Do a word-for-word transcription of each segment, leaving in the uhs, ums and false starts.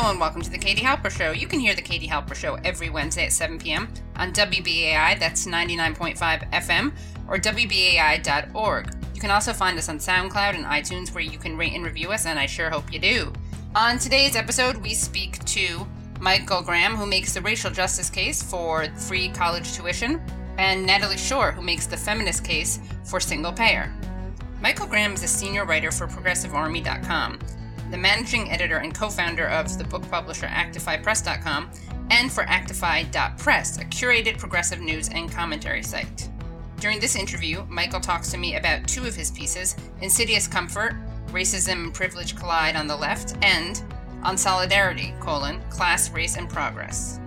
Hello and welcome to The Katie Halper Show. You can hear The Katie Halper Show every Wednesday at seven p.m. on W B A I, that's ninety-nine point five F M, or W B A I dot org. You can also find us on SoundCloud and iTunes, where you can rate and review us, and I sure hope you do. On today's episode, we speak to Michael Graham, who makes the racial justice case for free college tuition, and Natalie Shure, who makes the feminist case for single payer. Michael Graham is a senior writer for Progressive Army dot com, the managing editor and co-founder of the book publisher Actify Press dot com, and for Actify dot press, a curated progressive news and commentary site. During this interview, Michael talks to me about two of his pieces, Insidious Comfort: Racism and Privilege Collide on the Left, and On Solidarity: Class, Race, and Progress.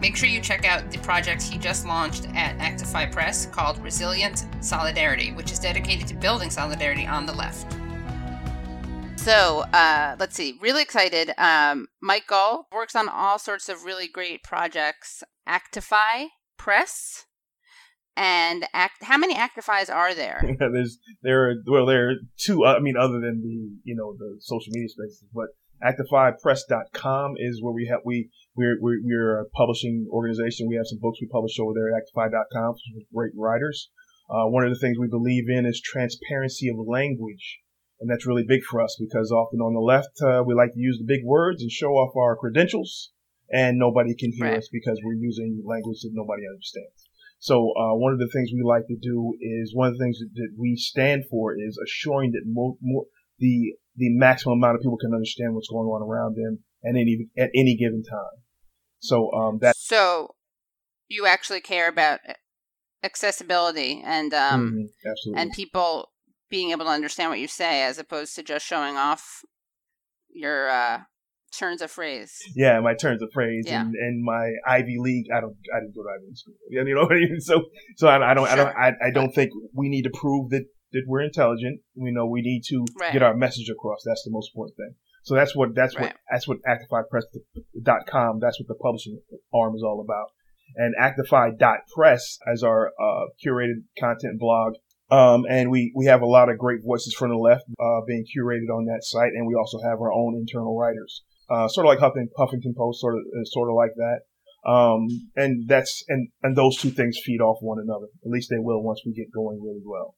Make sure you check out the project he just launched at Actify Press called Resilient Solidarity, which is dedicated to building solidarity on the left. So uh, let's see, really excited. Um, Michael works on all sorts of really great projects. Actify Press. And act, how many Actifies are there? Yeah, there's there are well there are two. I mean, other than the you know the social media spaces, but Actify Press dot com is where we have we we're we're, we're a publishing organization. We have some books we publish over there at Actify dot com for great writers. Uh, one of the things we believe in is transparency of language, and that's really big for us because often on the left uh, we like to use the big words and show off our credentials, and nobody can hear right. us because we're using language that nobody understands. So uh, one of the things we like to do is one of the things that we stand for is assuring that mo- mo- the the maximum amount of people can understand what's going on around them at any at any given time. So um, that so you actually care about accessibility and um mm-hmm, absolutely. And people being able to understand what you say as opposed to just showing off your uh, turns of phrase. Yeah, my turns of phrase yeah. and, and my Ivy League. I don't. I didn't go to Ivy League school. You know what I mean? So, so I, I don't. Sure. I don't. I, I don't think we need to prove that, that we're intelligent. We know we need to right. get our message across. That's the most important thing. So that's what that's right. what that's what Actify Press dot com. That's what the publishing arm is all about. And Actify dot press as our uh, curated content blog. Um, and we, we have a lot of great voices from the left uh, being curated on that site, and we also have our own internal writers. Uh, sort of like Huffington, Huffington Post, sort of, sort of like that. Um, and that's, and, and those two things feed off one another. At least they will once we get going really well.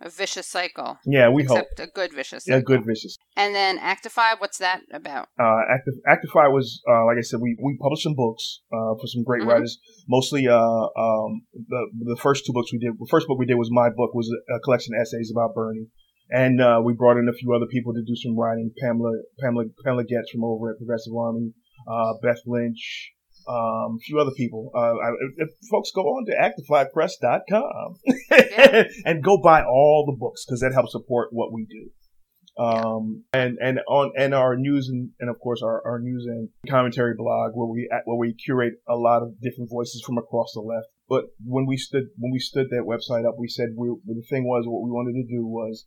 A vicious cycle. Yeah, we Except hope. Except a good vicious cycle. A good vicious. And then Actify, what's that about? Uh, Actif- Actify was, uh, like I said, we, we published some books, uh, for some great mm-hmm. writers. Mostly, uh, um, the, the first two books we did, the first book we did was my book, was a collection of essays about Bernie. And uh, we brought in a few other people to do some writing. Pamela, Pamela, Pamela Getz from over at Progressive Army, uh, Beth Lynch, um, a few other people. Uh, I, if folks go on to Actify Press dot com yeah. and go buy all the books because that helps support what we do. Um, yeah. and, and on and our news and, and of course our, our news and commentary blog where we where we curate a lot of different voices from across the left. But when we stood when we stood that website up, we said we the thing was what we wanted to do was.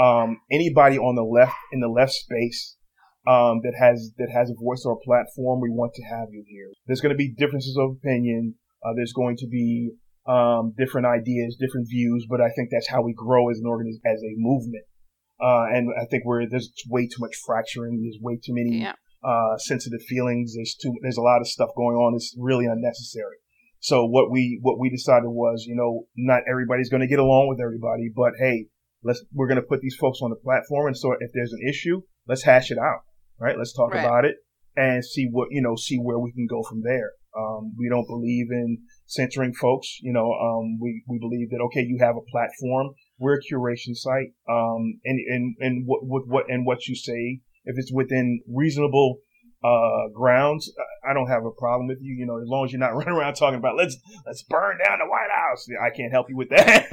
Um, anybody on the left in the left space um, that has that has a voice or a platform, we want to have you here. There's going to be differences of opinion. Uh, there's going to be um, different ideas, different views. But I think that's how we grow as an organiz- as a movement. Uh, and I think we're there's way too much fracturing. There's way too many yeah. uh, sensitive feelings. There's too there's a lot of stuff going on. It's really unnecessary. So what we what we decided was, you know, not everybody's going to get along with everybody, but hey. Let's, we're going to put these folks on the platform. And so if there's an issue, let's hash it out, right? Let's talk right. about it and see what, you know, see where we can go from there. Um, we don't believe in censoring folks. You know, um, we, we believe that, okay, you have a platform. We're a curation site. Um, and, and, and what, what, what, and what you say, if it's within reasonable, uh, grounds, I don't have a problem with you. You know, as long as you're not running around talking about let's let's burn down the White House. I can't help you with that.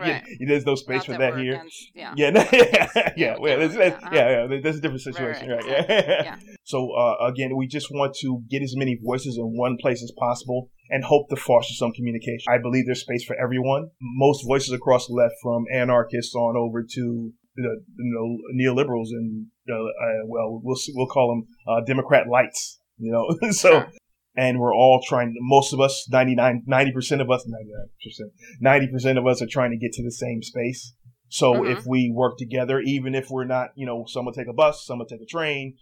Right. you, there's no space not for that, that here. Against, yeah. Yeah. No, yeah. Yeah. Yeah. Well, that's, that's, uh-huh. yeah. Yeah. That's a different situation, right? right. right. Yeah. yeah. So uh, again, we just want to get as many voices in one place as possible and hope to foster some communication. I believe there's space for everyone. Most voices across the left, from anarchists on over to the you know, neoliberals and uh, uh, well, we'll we'll call them uh, Democrat lights. You know, so, sure. and we're all trying, most of us, ninety-nine, ninety percent of us, ninety-nine percent, ninety percent of us are trying to get to the same space. So mm-hmm. if we work together, even if we're not, you know, some will take a bus, some will take a train,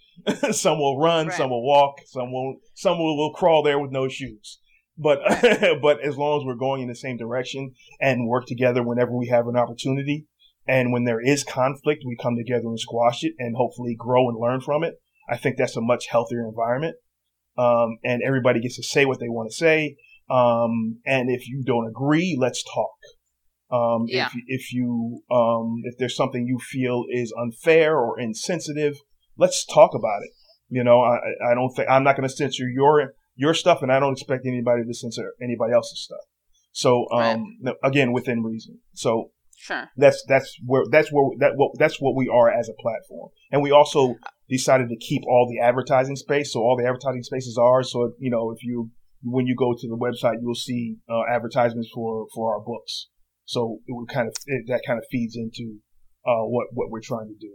some will run, right. some will walk, some will some will, will crawl there with no shoes. But but as long as we're going in the same direction and work together whenever we have an opportunity, and when there is conflict, we come together and squash it and hopefully grow and learn from it. I think that's a much healthier environment. Um, and everybody gets to say what they want to say. Um, and if you don't agree, let's talk. Um, yeah. if, if you, um, if there's something you feel is unfair or insensitive, let's talk about it. You know, I, I don't think, I'm not going to censor your, your stuff, and I don't expect anybody to censor anybody else's stuff. So, um, right. again, within reason. So sure. that's, that's where, that's where, that what, that's what we are as a platform. And we also decided to keep all the advertising space. So all the advertising space is ours. So, you know, if you, when you go to the website, you'll see uh, advertisements for, for our books. So it would kind of it, that kind of feeds into uh, what what we're trying to do.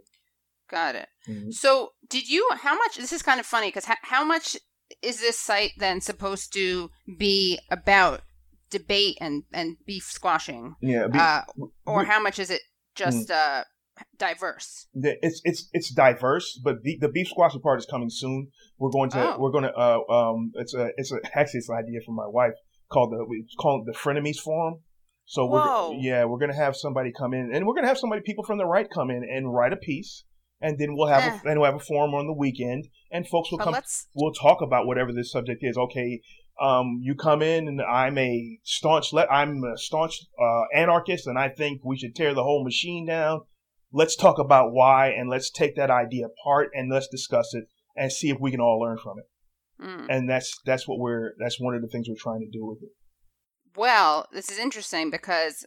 Got it. Mm-hmm. So did you? How much? This is kind of funny because how, how much is this site then supposed to be about debate and, and beef squashing? Yeah. Be, uh, or we, how much is it just mm-hmm. uh, diverse? It's it's it's diverse, but the, the beef squashing part is coming soon. We're going to oh. we're going to uh, um it's a it's a actually it's an idea from my wife called the we call it the Frenemies Forum. So Whoa. we're yeah we're gonna have somebody come in, and we're gonna have somebody people from the right come in and write a piece, and then we'll have yeah. a, and we'll have a forum on the weekend, and folks will but come. Let's... We'll talk about whatever this subject is. Okay, um, you come in, and I'm a staunch le- I'm a staunch uh, anarchist, and I think we should tear the whole machine down. Let's talk about why, and let's take that idea apart, and let's discuss it, and see if we can all learn from it. Mm. And that's that's what we're that's one of the things we're trying to do with it. Well, this is interesting because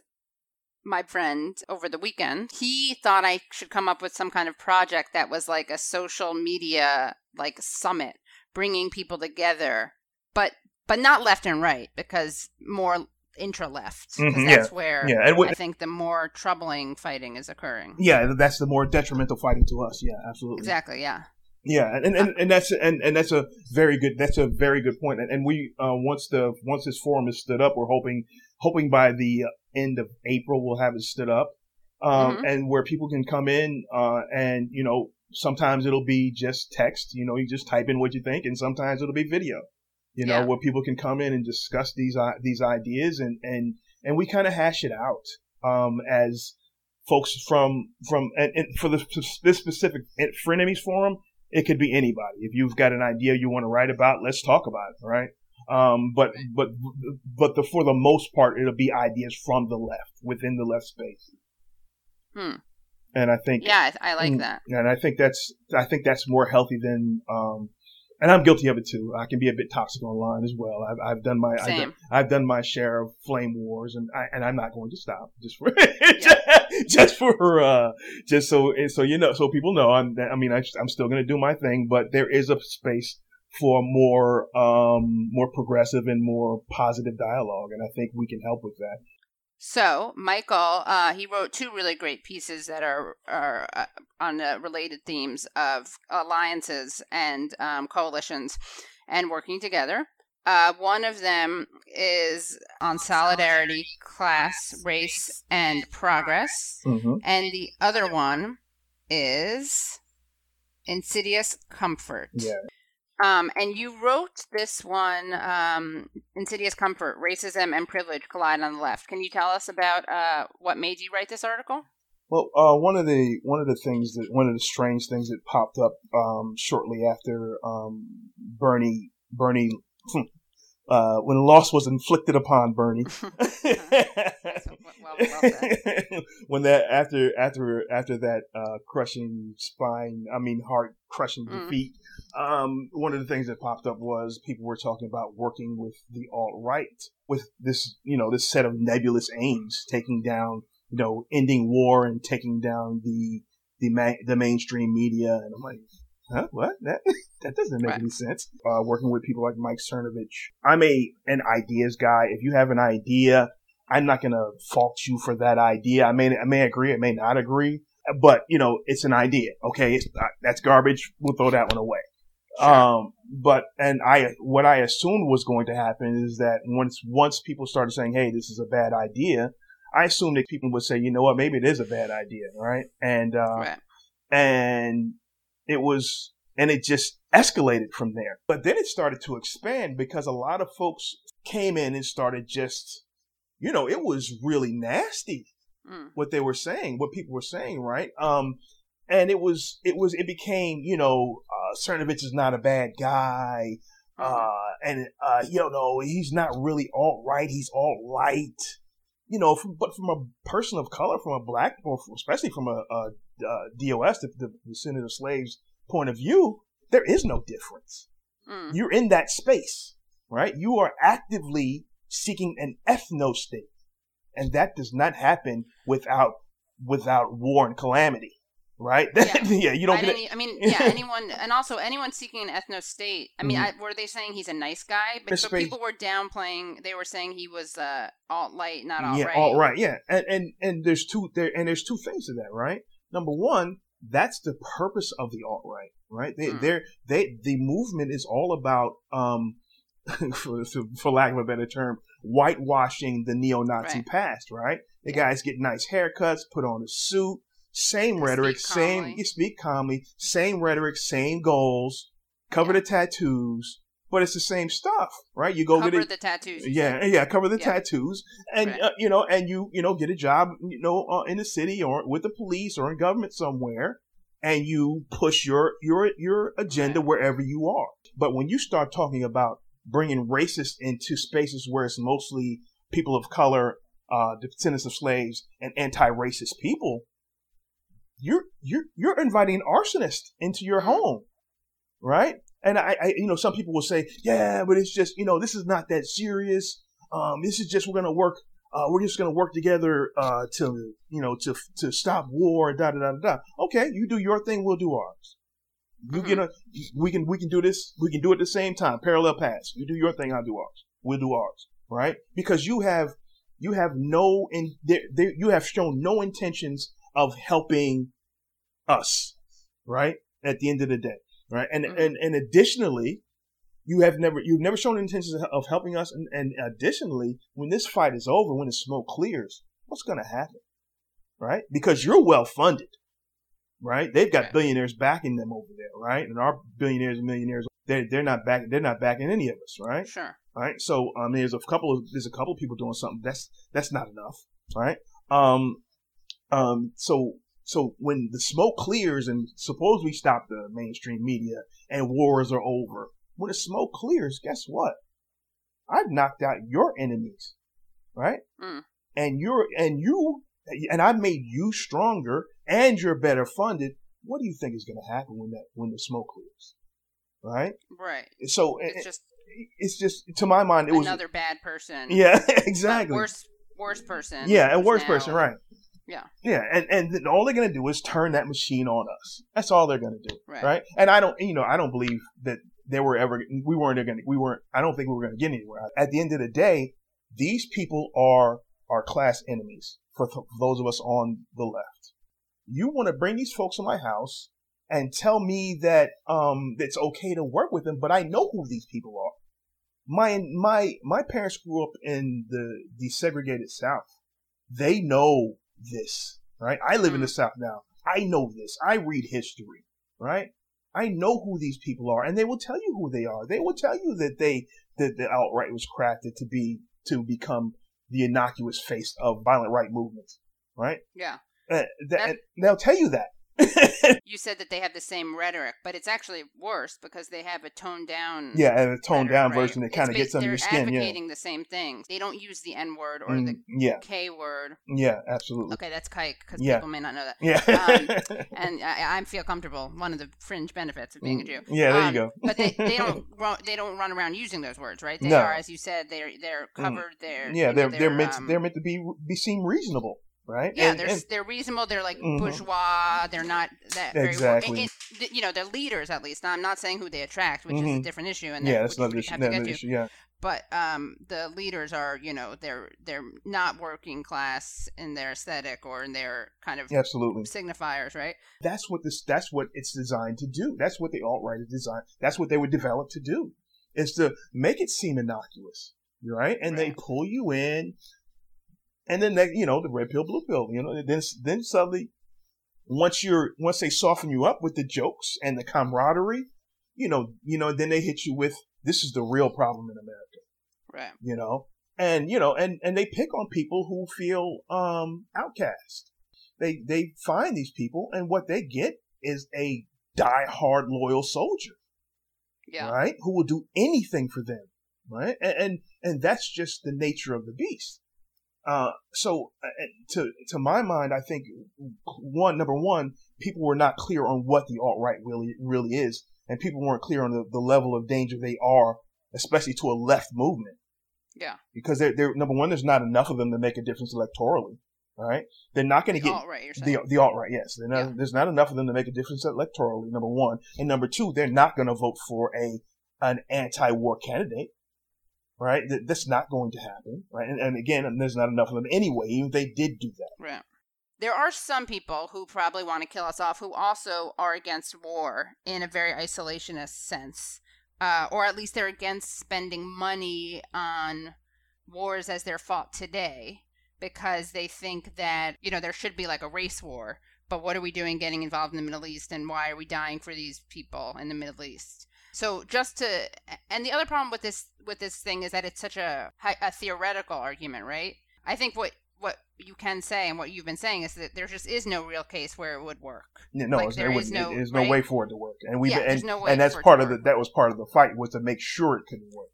my friend over the weekend, he thought I should come up with some kind of project that was like a social media like summit, bringing people together, but but not left and right, because more intra-left. Mm-hmm, that's yeah. where yeah. And w- I think the more troubling fighting is occurring. Yeah, that's the more detrimental fighting to us. Yeah, absolutely. Exactly, yeah. Yeah, and, and, and that's and, and that's a very good that's a very good point. And, and we uh, once the once this forum is stood up, we're hoping hoping by the end of April we'll have it stood up, um, mm-hmm. and where people can come in uh, and you know sometimes it'll be just text, you know, you just type in what you think, and sometimes it'll be video, you know, yeah. where people can come in and discuss these uh, these ideas and and, and we kind of hash it out um, as folks from from and, and for the this specific Frenemies Forum. It could be anybody. If you've got an idea you want to write about, let's talk about it, right? Um, but but but the, for the most part, it'll be ideas from the left within the left space. Hmm. And I think yeah, I like that. And I think that's I think that's more healthy than. Um, and I'm guilty of it too. I can be a bit toxic online as well. I've, I've done my I've done, I've done my share of flame wars, and I, and I'm not going to stop just for yeah. just for uh, just so so you know so people know. I'm, I mean I, I'm still going to do my thing, but there is a space for more um, more progressive and more positive dialogue, and I think we can help with that. So Michael, uh, he wrote two really great pieces that are are uh, on the related themes of alliances and um, coalitions and working together. Uh, one of them is On Solidarity, Class, Race, and Progress. Mm-hmm. And the other one is Insidious Comfort. Yeah. Um, and you wrote this one, um, Insidious Comfort, Racism and Privilege Collide on the Left. Can you tell us about uh, what made you write this article? Well, uh, one of the one of the things that one of the strange things that popped up um, shortly after um, Bernie Bernie uh, when loss was inflicted upon Bernie, so, well, well when that after after after that uh, crushing spine, I mean heart crushing mm. defeat. Um, one of the things that popped up was people were talking about working with the alt-right with this, you know, this set of nebulous aims, taking down, you know, ending war and taking down the, the, ma- the mainstream media. And I'm like, huh, what? That, that doesn't make right. any sense. Uh, working with people like Mike Cernovich. I'm a, an ideas guy. If you have an idea, I'm not going to fault you for that idea. I may, I may agree. I may not agree, but you know, it's an idea. Okay. It's not, that's garbage. We'll throw that one away. Sure. Um, but, and I, what I assumed was going to happen is that once, once people started saying, hey, this is a bad idea, I assume that people would say, you know what, maybe it is a bad idea, right? And uh, right. and it was, and it just escalated from there. But then it started to expand because a lot of folks came in and started just, you know, it was really nasty mm. what they were saying, what people were saying, right? Um, and it was, it was, it became, you know, uh, Cernovich is not a bad guy, uh, and uh, you know, he's not really alt right, he's alt light. You know, from, but from a person of color, from a black, or from, especially from a, a, a D O S, the, the descendant of slaves point of view, there is no difference. Mm. You're in that space, right? You are actively seeking an ethno state. And that does not happen without, without war and calamity, right? Yeah, yeah you don't get any, I mean, yeah, anyone, and also anyone seeking an ethno state. I mean, mm-hmm. I, were they saying he's a nice guy? But so people were downplaying, they were saying he was, uh, alt-light, not alt-right. Yeah, alt-right, yeah. And, and, and there's two, there, and there's two things to that, right? Number one, that's the purpose of the alt-right, right? They, mm. they're, they, the movement is all about, um, for, for lack of a better term, whitewashing the neo-Nazi right. past, right? The yeah. guys get nice haircuts, put on a suit, same you rhetoric, same, calmly. you speak calmly, same rhetoric, same goals, cover yeah. the tattoos, but it's the same stuff, right? You go cover get it. Cover the tattoos. Yeah, yeah, cover the yeah. tattoos. And, right. uh, you know, and you, you know, get a job, you know, uh, in the city or with the police or in government somewhere, and you push your, your, your agenda right. wherever you are. But when you start talking about bringing racists into spaces where it's mostly people of color, uh, descendants of slaves, and anti-racist people, you're, you're, you're inviting an arsonist into your home, right? And I, I, you know, some people will say, yeah, but it's just, you know, this is not that serious. Um, this is just, we're going to work, uh, we're just going to work together, uh, to, you know, to, to stop war, da, da, da, da. Okay. You do your thing. We'll do ours. You mm-hmm. get a, we can, we can do this. We can do it at the same time. Parallel paths. You do your thing. I'll do ours. We'll do ours. Right. Because you have, you have no, and you have shown no intentions of helping us. Right. At the end of the day. Right. And, mm-hmm. and, and additionally, you have never, you've never shown intentions of helping us. And, and additionally, when this fight is over, when the smoke clears, what's going to happen? Right. Because you're well funded. Right. They've got right. billionaires backing them over there. Right. And our billionaires and millionaires, they're, they're not backing, they're not backing any of us. Right. Sure. Right. So, um, there's a couple of, there's a couple of people doing something. That's, that's not enough. Right. Um, um, so, So when the smoke clears and suppose we stop the mainstream media and wars are over, when the smoke clears, guess what? I've knocked out your enemies, right? Mm. And you're, and you, and I made you stronger and you're better funded. What do you think is going to happen when that, when the smoke clears? Right? Right. So it's it, just, it's just, to my mind, it another was another bad person. Yeah, exactly. Worse, worse person. Yeah. A worse now. person. Right. Yeah. Yeah. And, and all they're going to do is turn that machine on us. That's all they're going to do. Right. right. And I don't, you know, I don't believe that they were ever, we weren't going to, we weren't, I don't think we were going to get anywhere. At the end of the day, these people are our class enemies for th- those of us on the left. You want to bring these folks in my house and tell me that, um, it's okay to work with them, but I know who these people are. My, my, my parents grew up in the desegregated South. They know this, right? I live in the South now. I know this. I read history, right? I know who these people are, and they will tell you who they are. They will tell you that they, that the alt-right was crafted to be, to become the innocuous face of violent right movements, right? Yeah. Uh, th- that, they'll tell you that. You said that they have the same rhetoric, but it's actually worse because they have a toned down. Yeah, and a toned rhetoric, down right? version that kind of gets under your skin. They're advocating yeah. the same things. They don't use the N word or mm, the yeah. K word. Yeah, absolutely. Okay, that's kike because yeah. people may not know that. Yeah, um, and I, I feel comfortable. One of the fringe benefits of being a Jew. Yeah, there um, you go. But they, they don't run, they don't run around using those words, right? They no. are, as you said, they're they're covered. Mm. They're yeah, they're know, they're, they're meant um, they're meant to be be seem reasonable. Right? Yeah, and, they're and, they're reasonable. They're like mm-hmm. bourgeois. They're not that very exactly. It, it, you know, they're leaders at least. Now, I'm not saying who they attract, which mm-hmm. is a different issue. And yeah, that's another issue. Have to get issue to. Yeah. But um, the leaders are, you know, they're they're not working class in their aesthetic or in their kind of absolutely signifiers, right? That's what this. That's what it's designed to do. That's what the alt-right is designed. That's what they were developed to do, is to make it seem innocuous, right? And right. they pull you in. And then that, you know, the red pill, blue pill, you know, and then, then suddenly once you're, once they soften you up with the jokes and the camaraderie, you know, you know, then they hit you with, this is the real problem in America. Right. You know, and, you know, and, and they pick on people who feel, um, outcast. They, they find these people, and what they get is a diehard loyal soldier. Yeah. Right. Who will do anything for them. Right. And, and, and that's just the nature of the beast. Uh, so uh, to, to my mind, I think one, number one, people were not clear on what the alt-right really, really is. And people weren't clear on the, the level of danger they are, especially to a left movement. Yeah. Because they're, they're, number one, there's not enough of them to make a difference electorally. Right. They're not going to get alt-right, you're saying. the, the alt-right. Yes. They're not, yeah. There's not enough of them to make a difference electorally. Number one. And number two, they're not going to vote for a, an anti-war candidate. Right. That's not going to happen. Right. And, and again, there's not enough of them anyway, even if they did do that. Right. There are some people who probably want to kill us off who also are against war in a very isolationist sense, uh, or at least they're against spending money on wars as they're fought today because they think that, you know, there should be like a race war. But what are we doing getting involved in the Middle East, and why are we dying for these people in the Middle East? So just to, and the other problem with this, with this thing is that it's such a, a theoretical argument, right? I think what, what you can say and what you've been saying is that there just is no real case where it would work. Yeah, no, like, there is no, there's no right? way for it to work. And we, yeah, and, no and that's part of the, that was part of the fight, was to make sure it couldn't work.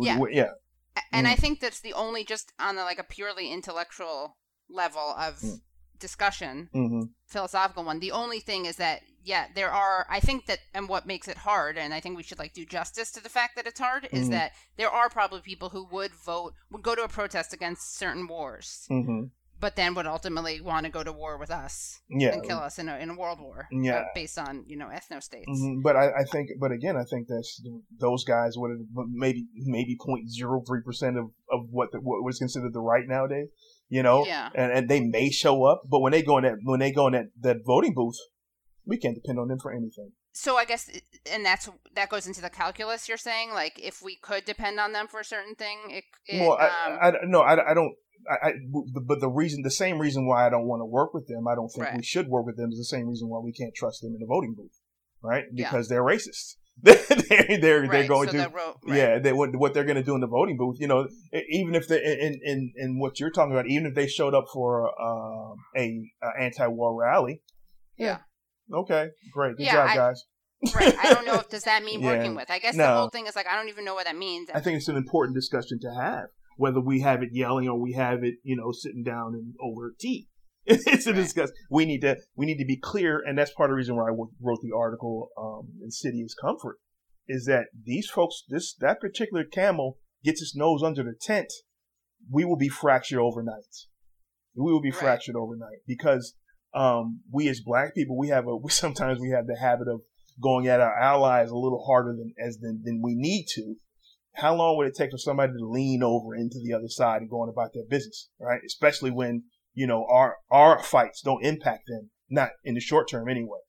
Yeah. yeah. And mm. I think that's the only, just on the, like a purely intellectual level of mm. discussion, mm-hmm. philosophical one, the only thing is that, yeah, there are, I think that, and what makes it hard, and I think we should like do justice to the fact that it's hard, mm-hmm. is that there are probably people who would vote, would go to a protest against certain wars, mm-hmm. but then would ultimately want to go to war with us yeah. and kill us in a, in a world war yeah. uh, based on, you know, ethno-states. Mm-hmm. But I, I think, but again, I think that's those guys, what maybe maybe zero point zero three percent of, of what, the, what was considered the right nowadays, you know, yeah. and, and they may show up, but when they go in that, when they go in that, that voting booth, we can't depend on them for anything. So I guess, and that's that goes into the calculus you're saying. Like, if we could depend on them for a certain thing, it. it well, um... I, I no, I, I don't. I, I but the reason, the same reason why I don't want to work with them, I don't think right. we should work with them, is the same reason why we can't trust them in the voting booth, right? Because yeah. they're racist. they're they're, right. they're going so to wrote, right. yeah. They, what what they're going to do in the voting booth, you know, even if they in in in what you're talking about, even if they showed up for uh, a, a anti-war rally, yeah. Okay, great. Good yeah, job, I, guys. Right. I don't know if does that mean yeah. working with. I guess no. the whole thing is like, I don't even know what that means. I think it's an important discussion to have, whether we have it yelling or we have it, you know, sitting down and over tea. It's a right. discuss. We need to we need to be clear, and that's part of the reason why I wrote the article, um, Insidious Comfort, is that these folks, this that particular camel gets its nose under the tent, we will be fractured overnight. We will be right. fractured overnight because Um, we as black people, we have a, we, sometimes we have the habit of going at our allies a little harder than, as than, than we need to. How long would it take for somebody to lean over into the other side and go on about their business, right? Especially when, you know, our, our fights don't impact them, not in the short term anyway,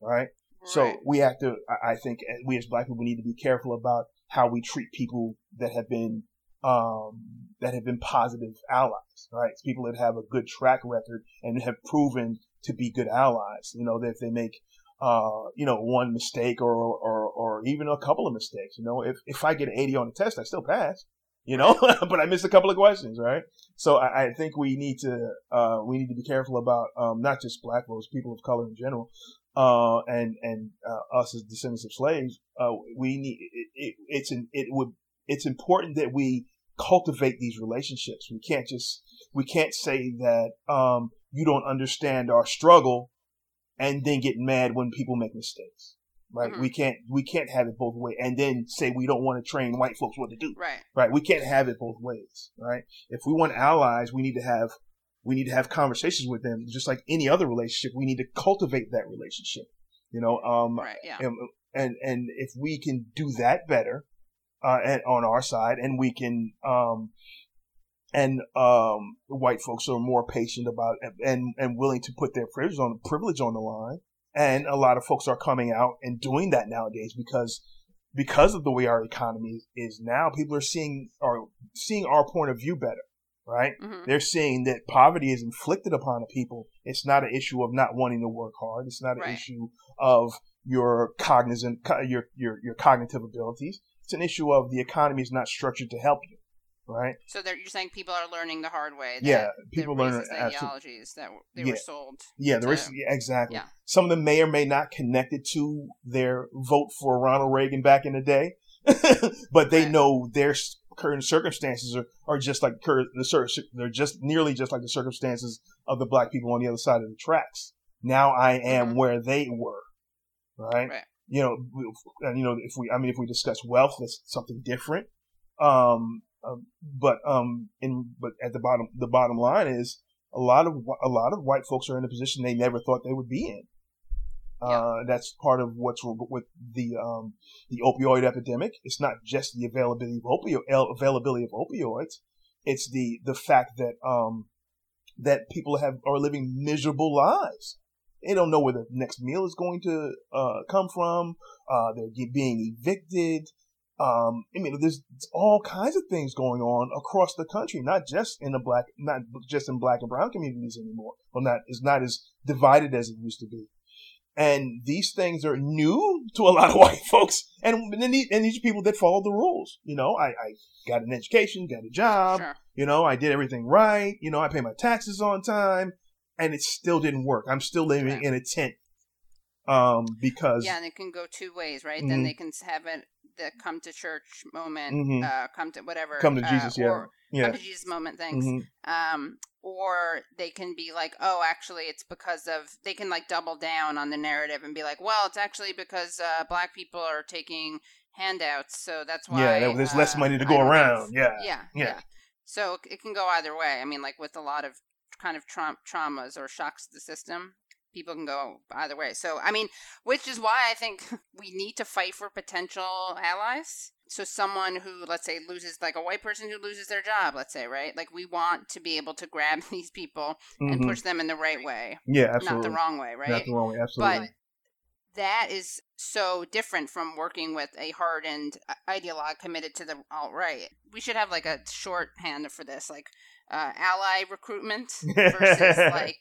right? Right. So we have to, I think we as black people need to be careful about how we treat people that have been, um, that have been positive allies, right? It's people that have a good track record and have proven to be good allies. You know, that if they make, uh, you know, one mistake or, or, or even a couple of mistakes, you know, if, if I get an eighty on the test, I still pass, you know, but I missed a couple of questions, right? So I, I think we need to, uh, we need to be careful about, um, not just black folks, people of color in general, uh, and, and, uh, us as descendants of slaves, uh, we need, it, it, it's an, it would, it's important that we cultivate these relationships. We can't just, we can't say that, um, you don't understand our struggle and then get mad when people make mistakes, right? Mm-hmm. We can't, we can't have it both ways and then say we don't want to train white folks what to do, right? Right. We can't have it both ways, right? If we want allies, we need to have, we need to have conversations with them. Just like any other relationship, we need to cultivate that relationship, you know, um, right, yeah. and, and, and if we can do that better, Uh, and on our side, and we can, um, and um, white folks are more patient about and and willing to put their privilege on privilege on the line. And a lot of folks are coming out and doing that nowadays because because of the way our economy is now. People are seeing are seeing our point of view better, right? Mm-hmm. They're seeing that poverty is inflicted upon the people. It's not an issue of not wanting to work hard. It's not an right. issue of your cognizant, your, your, your cognitive abilities. It's an issue of the economy is not structured to help you, right? So you're saying people are learning the hard way. That yeah, people learn ideologies that they yeah. were sold. Yeah, the race, yeah, exactly. Yeah. Some of them may or may not connected to their vote for Ronald Reagan back in the day, but they right. know their current circumstances are, are just like the they're just nearly just like the circumstances of the black people on the other side of the tracks. Now I am mm-hmm. where they were, right? right? You know, and you know if we I mean if we discuss wealth, that's something different. Um, um, but um, in but at the bottom the bottom line is a lot of a lot of white folks are in a position they never thought they would be in. Uh, yeah. That's part of what's with the um, the opioid epidemic. It's not just the availability of opio- availability of opioids. It's the, the fact that um, that people have are living miserable lives. They don't know where the next meal is going to uh, come from. Uh, they're being evicted. Um, I mean, there's all kinds of things going on across the country, not just in the black, not just in black and brown communities anymore. Well, not it's not as divided as it used to be. And these things are new to a lot of white folks, and and these are people that follow the rules. You know, I, I got an education, got a job. Sure. You know, I did everything right. You know, I paid my taxes on time, and it still didn't work. I'm still living right. in a tent um, because yeah, and it can go two ways, right? Mm-hmm. Then they can have it the come to church moment, mm-hmm. uh, come to whatever, come to uh, Jesus, yeah, or yeah. come to Jesus moment. Thanks. Mm-hmm. Um, Or they can be like, oh, actually, it's because of, they can like double down on the narrative and be like, well, it's actually because uh, black people are taking handouts. So that's why. Yeah, there's uh, less money to go around. Yeah. yeah. Yeah. Yeah. So it can go either way. I mean, like with a lot of kind of tra- traumas or shocks to the system, people can go either way. So, I mean, which is why I think we need to fight for potential allies. So someone who, let's say, loses, like a white person who loses their job, let's say, right? Like we want to be able to grab these people mm-hmm. and push them in the right way. Yeah, absolutely. Not the wrong way, right? Not the wrong way, absolutely. But that is so different from working with a hardened ideologue committed to the alt-right. We should have like a shorthand for this, like uh, ally recruitment versus like...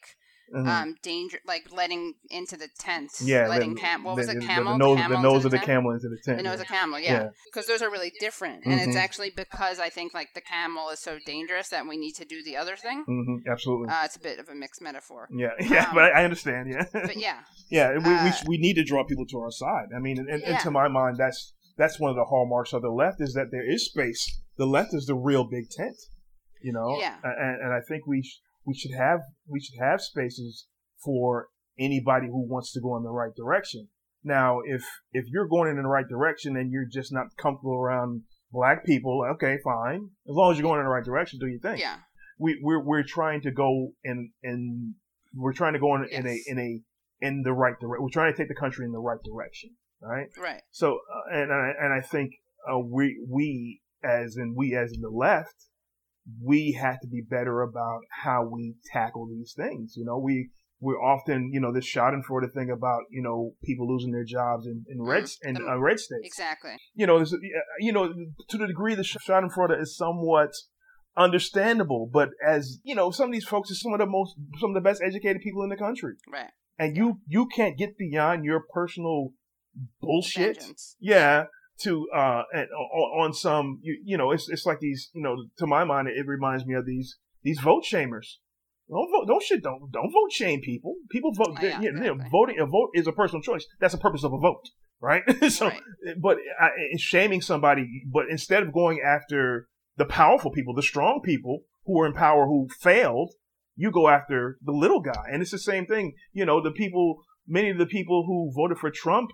Mm-hmm. Um, danger, like letting into the tent. Yeah, letting the, cam. What was the, it? Camel. The, the nose, camel the nose of the, the camel into the tent. The nose yeah. of the camel. Yeah, because yeah. those are really different, mm-hmm. and it's actually because I think like the camel is so dangerous that we need to do the other thing. Mm-hmm. Absolutely. Uh, it's a bit of a mixed metaphor. Yeah, yeah, um, but I understand. Yeah, but yeah, yeah, we, uh, we we need to draw people to our side. I mean, and, and, yeah. and to my mind, that's that's one of the hallmarks of the left is that there is space. The left is the real big tent, you know. Yeah, and, and I think we. Sh- We should have we should have spaces for anybody who wants to go in the right direction. Now, if if you're going in the right direction and you're just not comfortable around black people, okay, fine. As long as you're going in the right direction, do your thing. Yeah. We we're we're trying to go in and we're trying to go in, yes. in a in a in the right direction. We're trying to take the country in the right direction, right? Right. So uh, and I, and I think uh, we we as in we as in the left. We have to be better about how we tackle these things. You know, we, we're often, you know, this schadenfreude thing about, you know, people losing their jobs in, in red, mm, in, the, uh, red states. Exactly. You know, you know, to the degree the schadenfreude is somewhat understandable, but as, you know, some of these folks are some of the most, some of the best educated people in the country. Right. And you, you can't get beyond your personal bullshit. Vengeance. Yeah. To uh and on some you, you know it's it's like these you know to my mind it reminds me of these these vote shamers. Don't vote don't shit don't don't vote shame people. People vote. Oh, yeah, you know, exactly. Voting a vote is a personal choice. That's the purpose of a vote, right? so, right. But I, shaming somebody, but instead of going after the powerful people, the strong people who are in power who failed, you go after the little guy, and it's the same thing. You know the people, many of the people who voted for Trump.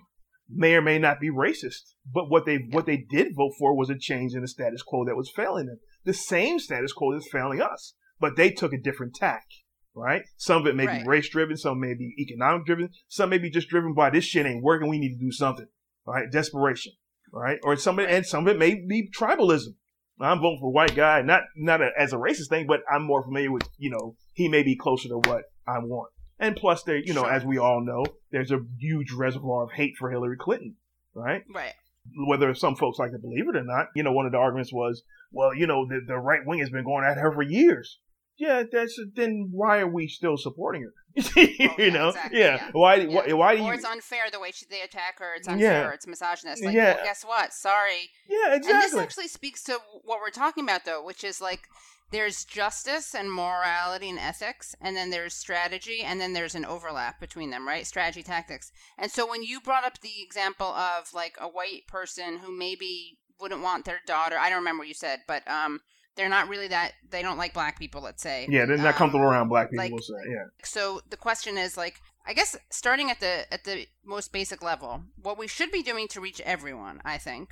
May or may not be racist, but what they what they did vote for was a change in the status quo that was failing them. The same status quo is failing us, but they took a different tack, right? Some of it may right. be race driven, some may be economic driven, some may be just driven by this shit ain't working. We need to do something, right? Desperation, right? Or some of it, and some of it may be tribalism. I'm voting for white guy, not not a, as a racist thing, but I'm more familiar with you know he may be closer to what I want. And plus, there, you know, sure. as we all know, there's a huge reservoir of hate for Hillary Clinton, right? Right. whether some folks like to believe it or not, you know, one of the arguments was, well, you know, the, the right wing has been going at her for years. Yeah, that's then why are we still supporting her? you well, yeah, know, exactly, yeah. yeah. Why? Yeah. Why, why do you? Or it's unfair the way she, they attack her. It's unfair. Yeah. It's misogynist. Like, yeah. Well, guess what? Sorry. Yeah, exactly. And this actually speaks to what we're talking about, though, which is like there's justice and morality and ethics, and then there's strategy, and then there's an overlap between them, right? Strategy, tactics. And so when you brought up the example of like a white person who maybe wouldn't want their daughter, I don't remember what you said, but um. They're not really that, they don't like black people, let's say. Yeah, they're not um, comfortable around black people, like, we'll say, yeah. So the question is, like, I guess starting at the at the most basic level, what we should be doing to reach everyone, I think,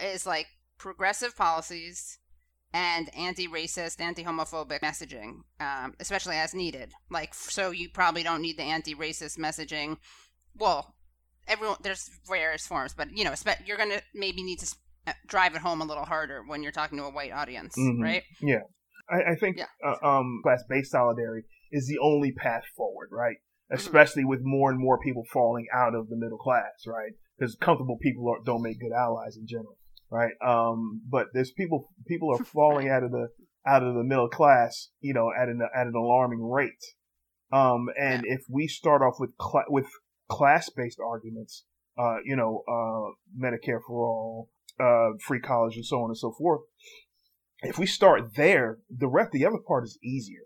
is, like, progressive policies and anti-racist, anti-homophobic messaging, um, especially as needed. Like, so you probably don't need the anti-racist messaging. Well, everyone, there's various forms, but, you know, you're going to maybe need to drive it home a little harder when you're talking to a white audience, mm-hmm. right? Yeah. I, I think yeah. uh, um, class-based solidarity is the only path forward, right? Especially mm-hmm. with more and more people falling out of the middle class, right? Because comfortable people are, don't make good allies in general, right? Um, but there's people people are falling out of the out of the middle class, you know, at an at an alarming rate. Um, and yeah. if we start off with cl- with class-based arguments, uh, you know, uh, Medicare for All, Uh, free college and so on and so forth. If we start there, the rest, the other part is easier,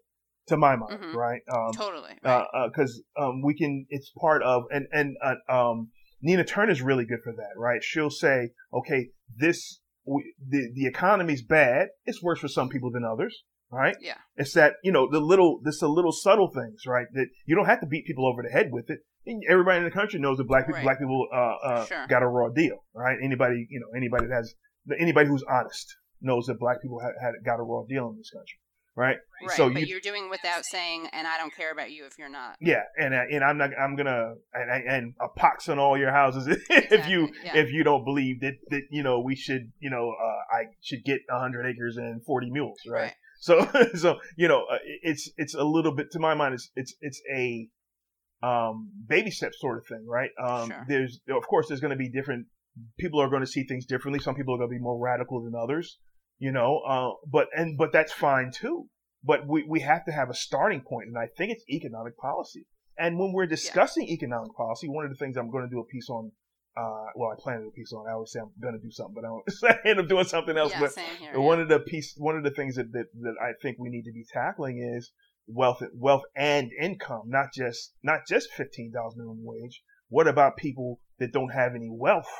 to my mind, mm-hmm. right? Um, totally, because right. uh, uh, um, we can. It's part of, and and uh, um, Nina Turner is really good for that, right? She'll say, okay, this we, the the economy's bad. It's worse for some people than others, right? Yeah. It's that, you know, the little this the little subtle things, right? That you don't have to beat people over the head with it. Everybody in the country knows that black people, right. black people, uh, uh, sure. got a raw deal, right? Anybody, you know, anybody that has, anybody who's honest knows that black people had, had got a raw deal in this country, right? Right. So but you, you're doing without saying, and I don't care about you if you're not. Yeah, and and I'm not, I'm gonna, and, and a pox on all your houses exactly. if you yeah. if you don't believe that that you know we should, you know, uh, I should get one hundred acres and forty mules, right? right. So so you know, it's it's a little bit, to my mind, it's it's it's a um baby step sort of thing, right? Um sure. There's, of course, there's going to be different people are going to see things differently. Some people are going to be more radical than others, you know, uh but and but that's fine too. But we we have to have a starting point, and I think it's economic policy. And when we're discussing yeah. economic policy, one of the things I'm going to do a piece on, uh well I planned a piece on, I always say I'm going to do something but I, don't, I end up doing something else, yeah, but same here, one yeah. of the piece one of the things that, that that I think we need to be tackling is Wealth, wealth, and income, not just not just fifteen dollars minimum wage. What about people that don't have any wealth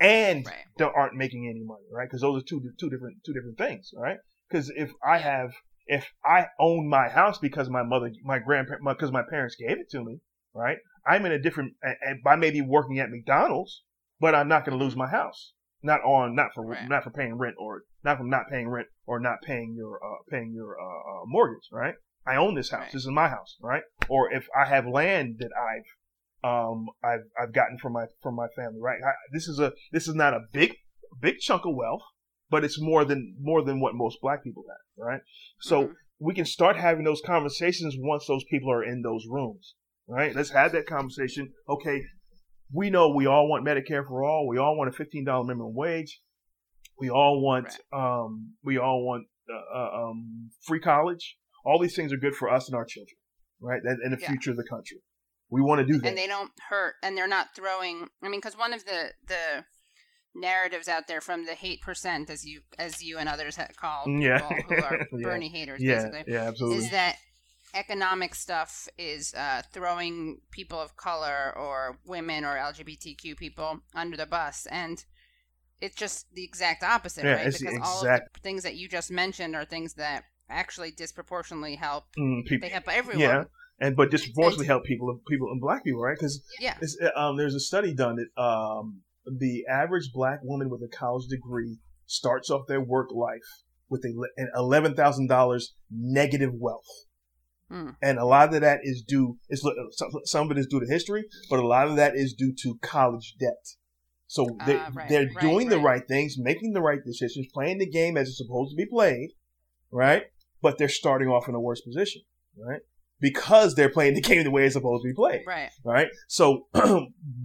and right. don't, aren't making any money, right? Because those are two two different two different things, right? Because if I have if I own my house because my mother, my grandparents, because my, my parents gave it to me, right? I'm in a different. I, I may be working at McDonald's, but I'm not going to lose my house. Not on, not for, right. not for paying rent, or not from not paying rent, or not paying your uh, paying your uh, mortgage, right? I own this house. Right. This is my house, right? Or if I have land that I've, um, I've, I've gotten from my, from my family, right? I, this is a, this is not a big, big chunk of wealth, but it's more than, more than what most black people have, right? So mm-hmm. we can start having those conversations once those people are in those rooms, right? Let's have that conversation. Okay. We know we all want Medicare for all. We all want a fifteen dollars minimum wage. We all want, right. um, we all want, uh, uh, um, free college. All these things are good for us and our children, right? And the yeah. future of the country. We want to do that. And they don't hurt, and they're not throwing. I mean, because one of the, the narratives out there from the hate percent, as you as you and others have called yeah. people who are Bernie yeah. haters, yeah. basically, yeah, absolutely. Is that economic stuff is uh, throwing people of color or women or L G B T Q people under the bus, and it's just the exact opposite, yeah, right? Because exact... all of the things that you just mentioned are things that actually disproportionately help mm, people. They help everyone. Yeah, and but disproportionately help people, people and black people, right? Because yeah. um, there's a study done that um, the average black woman with a college degree starts off their work life with a, an eleven thousand dollars negative wealth, mm. and a lot of that is due. It's some of it is due to history, but a lot of that is due to college debt. So they, uh, right, they're right, doing right. the right things, making the right decisions, playing the game as it's supposed to be played, right? But they're starting off in a worse position, right? Because they're playing the game the way it's supposed to be played, right? Right. So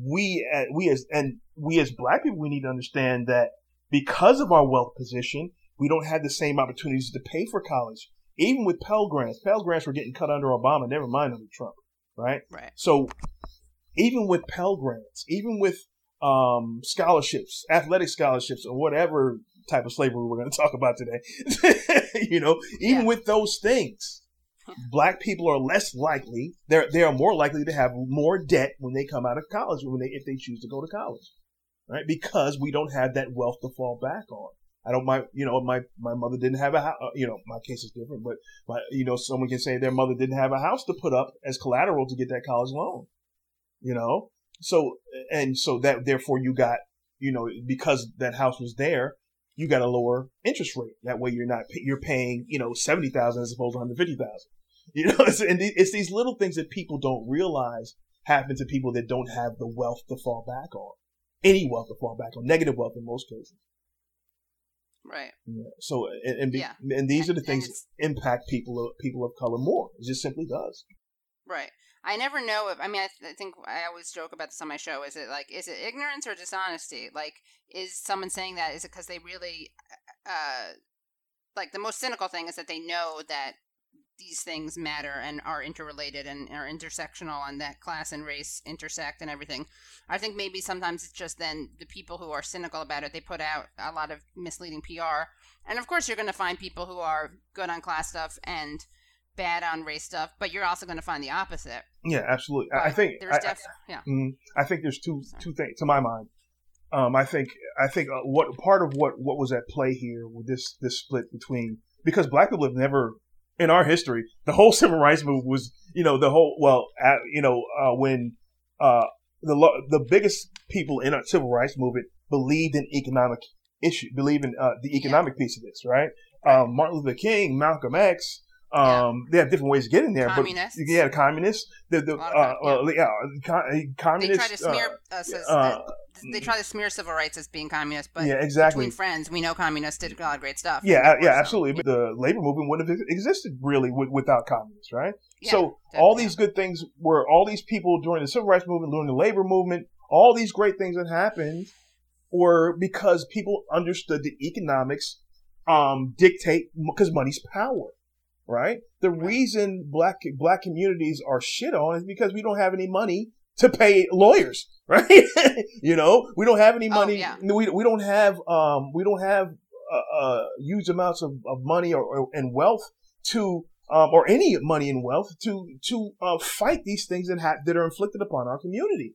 we, uh, we as and we as Black people, we need to understand that because of our wealth position, we don't have the same opportunities to pay for college. Even with Pell Grants, Pell Grants were getting cut under Obama, never mind under Trump, right? Right. So even with Pell Grants, even with um, scholarships, athletic scholarships, or whatever type of slavery we're going to talk about today, you know, even yeah. with those things, Black people are less likely, they're, they are more likely to have more debt when they come out of college, when they, if they choose to go to college, right? Because we don't have that wealth to fall back on. I don't, my, you know, my, my mother didn't have a house, you know, my case is different, but my, you know, someone can say their mother didn't have a house to put up as collateral to get that college loan, you know? So, and so that, therefore you got, you know, because that house was there, you got a lower interest rate. That way you're not, you're paying, you know, seventy thousand as opposed to one hundred fifty thousand, you know, it's, and it's these little things that people don't realize happen to people that don't have the wealth to fall back on, any wealth to fall back on, negative wealth in most cases. Right. Yeah. So, and and, be, yeah. and these are the things that impact people of, people of color more. It just simply does. Right. I never know if, I mean, I, th- I think I always joke about this on my show. Is it like, is it ignorance or dishonesty? Like, is someone saying that? Is it because they really, uh, like the most cynical thing is that they know that these things matter and are interrelated and are intersectional, and that class and race intersect and everything. I think maybe sometimes it's just then the people who are cynical about it, they put out a lot of misleading P R. And of course you're going to find people who are good on class stuff and bad on race stuff, but you're also going to find the opposite. Yeah, absolutely. But I think there's I, def- I, yeah. I think there's two Sorry. two things to my mind. Um, I think I think uh, what part of what, what was at play here with this this split between, because Black people have never in our history, the whole civil rights movement was, you know, the whole, well, uh, you know, uh, when uh, the lo- the biggest people in our civil rights movement believed in economic issue, believed in uh, the economic yeah. piece of this, right? Um, Martin Luther King, Malcolm X, um, yeah. they have different ways to get in there. Communists. But yeah, communists. The, the, uh, uh, yeah, con- communists. They try to smear uh, us as, uh, they try to smear civil rights as being communist, but yeah, exactly. between friends, we know communists did a lot of great stuff. Yeah, yeah, absolutely. But the labor movement wouldn't have existed really w- without communists, right? Yeah, so definitely. All these good things were, all these people during the civil rights movement, during the labor movement, all these great things that happened were because people understood that economics um, dictate, because money's power, right? The reason black black communities are shit on is because we don't have any money to pay lawyers, right? You know, we don't have any money. Oh, yeah. We we don't have um we don't have uh, uh huge amounts of, of money or, or and wealth to um or any money and wealth to to uh, fight these things that ha- that are inflicted upon our community,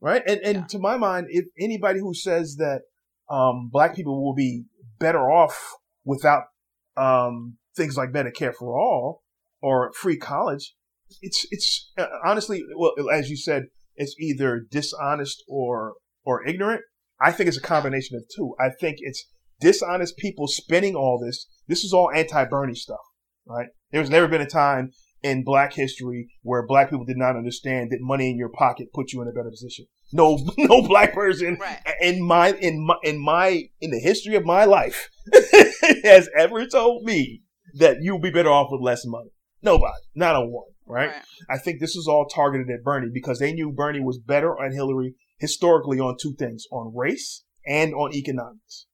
right? And and yeah. to my mind, if anybody who says that um black people will be better off without um things like Medicare for All or free college, it's it's uh, honestly, well, as you said, it's either dishonest or or ignorant. I think it's a combination of two. I think it's dishonest people spinning all this. This is all anti-Bernie stuff, right? There's never been a time in Black history where Black people did not understand that money in your pocket put you in a better position. No, no Black person right. in my in my in my in the history of my life has ever told me that you'll be better off with less money. Nobody, not a one. Right? Right. I think this is all targeted at Bernie because they knew Bernie was better on Hillary historically on two things, on race and on economics.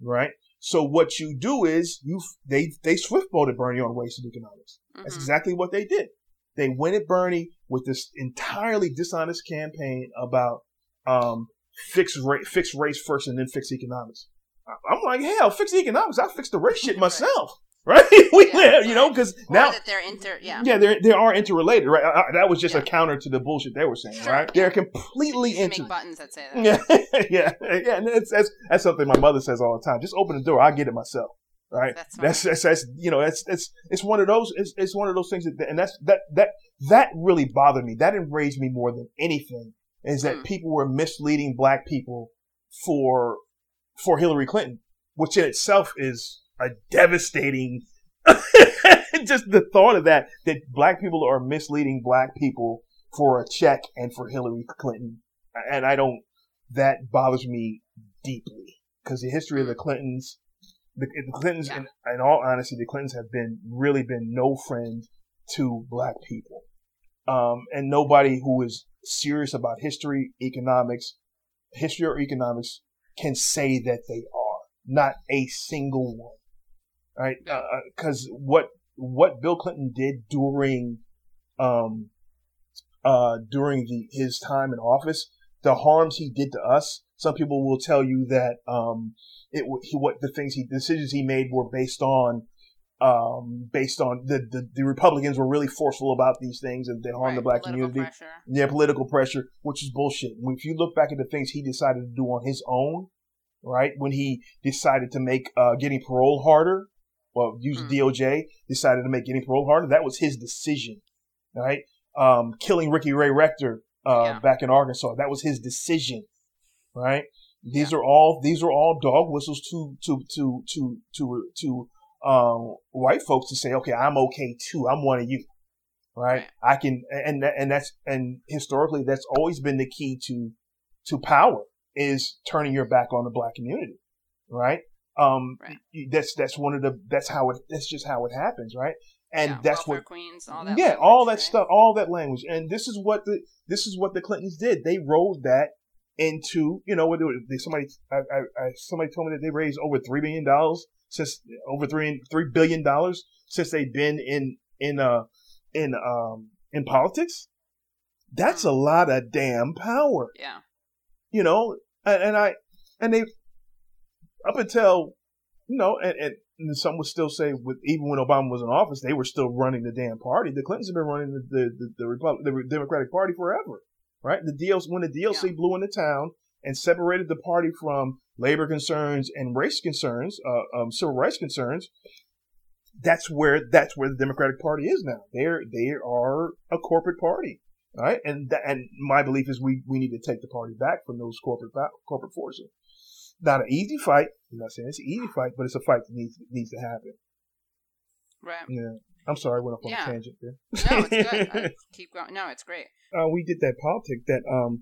Right. So what you do is you, they, they swift voted Bernie on race and economics. Mm-hmm. That's exactly what they did. They went at Bernie with this entirely dishonest campaign about, um, fix race, fix race first and then fix economics. I'm like, hell, fix economics. I fix the race shit myself. Right. Right, we yeah, live, you know, because now that they're inter, yeah, yeah, they they are interrelated, right? I, I, that was just yeah. a counter to the bullshit they were saying, sure. right? They're completely you inter- make buttons that say that. Yeah, yeah, yeah. And it's, that's that's something my mother says all the time. Just open the door, I get it myself, right? That's that's, that's that's you know, that's it's it's one of those it's it's one of those things that, and that's that that that really bothered me. That enraged me more than anything is that mm. people were misleading Black people for for Hillary Clinton, which in itself is a devastating, just the thought of that, that Black people are misleading Black people for a check and for Hillary Clinton. And I don't, that bothers me deeply because the history of the Clintons, the, the Clintons, yeah. in, in all honesty, the Clintons have been really been no friend to Black people. Um, and nobody who is serious about history, economics, history or economics can say that they are, not a single one. Right? Because uh, what what Bill Clinton did during um uh during the, his time in office, the harms he did to us. Some people will tell you that um it he, what the things he decisions he made were based on um based on the the, the Republicans were really forceful about these things and they harmed right, the black community. Pressure. Yeah, political pressure, which is bullshit. If you look back at the things he decided to do on his own, right when he decided to make uh getting parole harder. Well, use mm. D O J, decided to make getting parole harder. That was his decision, right? Um, killing Ricky Ray Rector uh, yeah. back in Arkansas, that was his decision, right? These yeah. are all these are all dog whistles to to to to to to um, white folks to say, okay, I'm okay too. I'm one of you, right? right? I can, and and that's and historically that's always been the key to to power is turning your back on the black community, right? Um, right. that's, that's one of the, that's how it, that's just how it happens. Right. And yeah, that's what, Queens, all that yeah, language, all that right? stuff, all that language. And this is what the, this is what the Clintons did. They rolled that into, you know, somebody, I, I, I somebody told me that they raised over three billion dollars since over three, three billion dollars since they've been in, in, uh, in, um, in politics. That's a lot of damn power. Yeah. You know, and, and I, and they, Up until, you know, and, and some would still say, with, even when Obama was in office, they were still running the damn party. The Clintons have been running the the the, the, Republic, the Democratic Party forever, right? The D L C, when the D L C yeah. blew into town and separated the party from labor concerns and race concerns, uh, um, civil rights concerns, that's where that's where the Democratic Party is now. They're they are a corporate party, right? And th- and my belief is we we need to take the party back from those corporate corporate forces. Not an easy fight. I'm not saying it's an easy fight, but it's a fight that needs needs to happen. Right. Yeah. I'm sorry, I went off on yeah. a tangent there. No, it's good. I keep going. No, it's great. Uh, we did that politic, that um,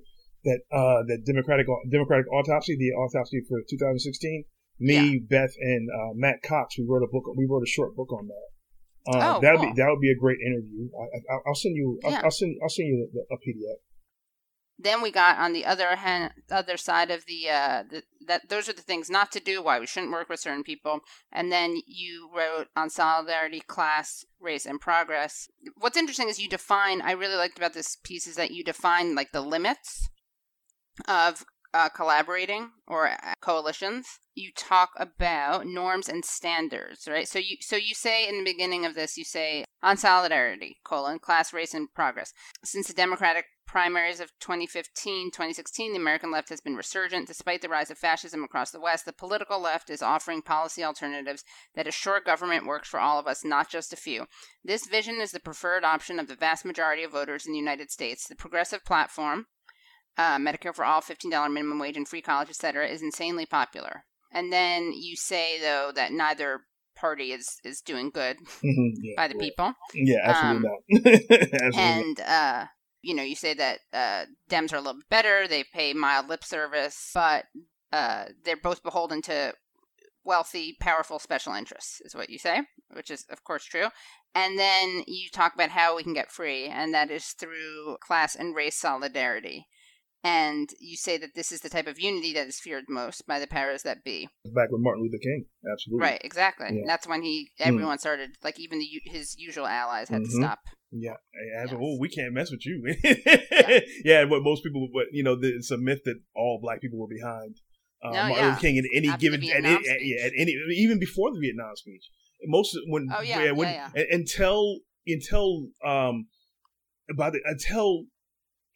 that uh, that Democratic Democratic autopsy, the autopsy for two thousand sixteen. Me, yeah. Beth, and uh, Matt Cox. We wrote a book. We wrote a short book on that. Um, oh, that would cool. be that would be a great interview. I, I, I'll send you. Yeah. I'll, I'll send. I'll send you a, a P D F. Then we got on the other hand, other side of the, uh, the, that those are the things not to do, why we shouldn't work with certain people. And then you wrote On Solidarity, Class, Race, and Progress. What's interesting is you define, I really liked about this piece is that you define like the limits of uh, collaborating or coalitions. You talk about norms and standards, right? So you, so you say in the beginning of this, you say On Solidarity, colon, Class, Race, and Progress. Since the Democratic primaries of twenty fifteen, twenty sixteen, the American left has been resurgent. Despite the rise of fascism across the West, the political left is offering policy alternatives that assure government works for all of us, not just a few. This vision is the preferred option of the vast majority of voters in the United States. The progressive platform, uh, Medicare for All, fifteen dollars minimum wage and free college, et cetera, is insanely popular. And then you say, though, that neither party is, is doing good mm-hmm, yeah, by the yeah. people. Yeah, absolutely um, not. absolutely and, not. uh... You know, you say that uh, Dems are a little bit better, they pay mild lip service, but uh, they're both beholden to wealthy, powerful special interests, is what you say, which is, of course, true. And then you talk about how we can get free, and that is through class and race solidarity. And you say that this is the type of unity that is feared most by the powers that be. Back with Martin Luther King, absolutely. Right, exactly. Yeah. That's when he, everyone mm. started, like even the, his usual allies had mm-hmm. to stop. Yeah, as yes. a whole, we can't mess with you. yeah. yeah, what most people, what you know, it's a myth that all black people were behind uh, no, Martin yeah. Luther King in any After given, at, at, yeah, at any even before the Vietnam speech. Most when, oh, yeah, yeah, when yeah, yeah. until until um about until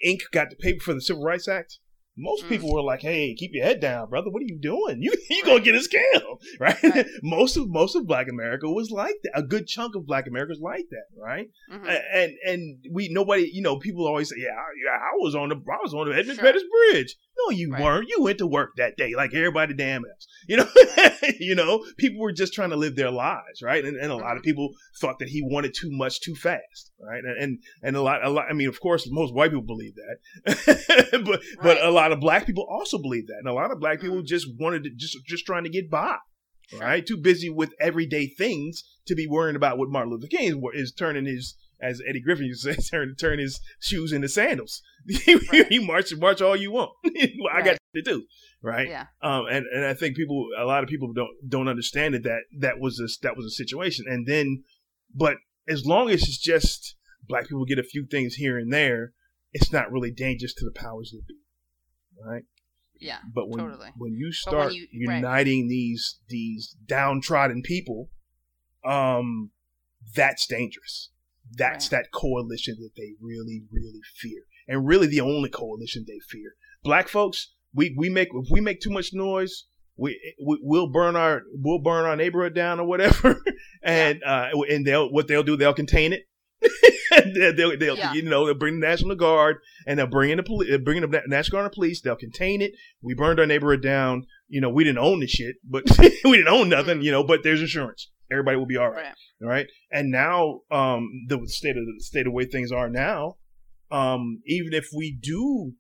ink got the paper for the Civil Rights Act. Most mm. people were like, "Hey, keep your head down, brother. What are you doing? You you right. gonna get us killed, right?" right. most of most of Black America was like that. A good chunk of Black America was like that, right? Mm-hmm. And and we nobody, you know, people always say, "Yeah, I, I was on the I was on the Edmund sure. Pettus Bridge." No, you right. weren't. You went to work that day, like everybody damn else. You know, you know, people were just trying to live their lives, right? And and a mm-hmm. lot of people thought that he wanted too much too fast, right? And and, and a lot, a lot. I mean, of course, most white people believe that, but right. but a lot of black people also believe that, and a lot of black people just wanted to just just trying to get by, sure. right? Too busy with everyday things to be worrying about what Martin Luther King is, is turning his. As Eddie Griffin used to say, turn turn his shoes into sandals. Right. You march march all you want. I got they do, right? Yeah. Um, and, and I think people, a lot of people don't don't understand it, that that was a, that was a situation. And then, but as long as it's just black people get a few things here and there, it's not really dangerous to the powers that be, right? Yeah, but when, totally. When you start when you, uniting right. these these downtrodden people, um, that's dangerous. That's right. That coalition that they really, really fear, and really the only coalition they fear. Black folks, we, we make if we make too much noise, we, we we'll burn our we'll burn our neighborhood down or whatever, and yeah. uh, and they'll what they'll do they'll contain it. they'll, they'll yeah. you know, they'll bring the National Guard and they'll bring in the police, bring in the National Guard and police. They'll contain it. We burned our neighborhood down. You know, we didn't own the shit, but we didn't own nothing. You know, but there's insurance. Everybody will be all right. All right. And now, um, the state of the state of way things are now, um, even if we do,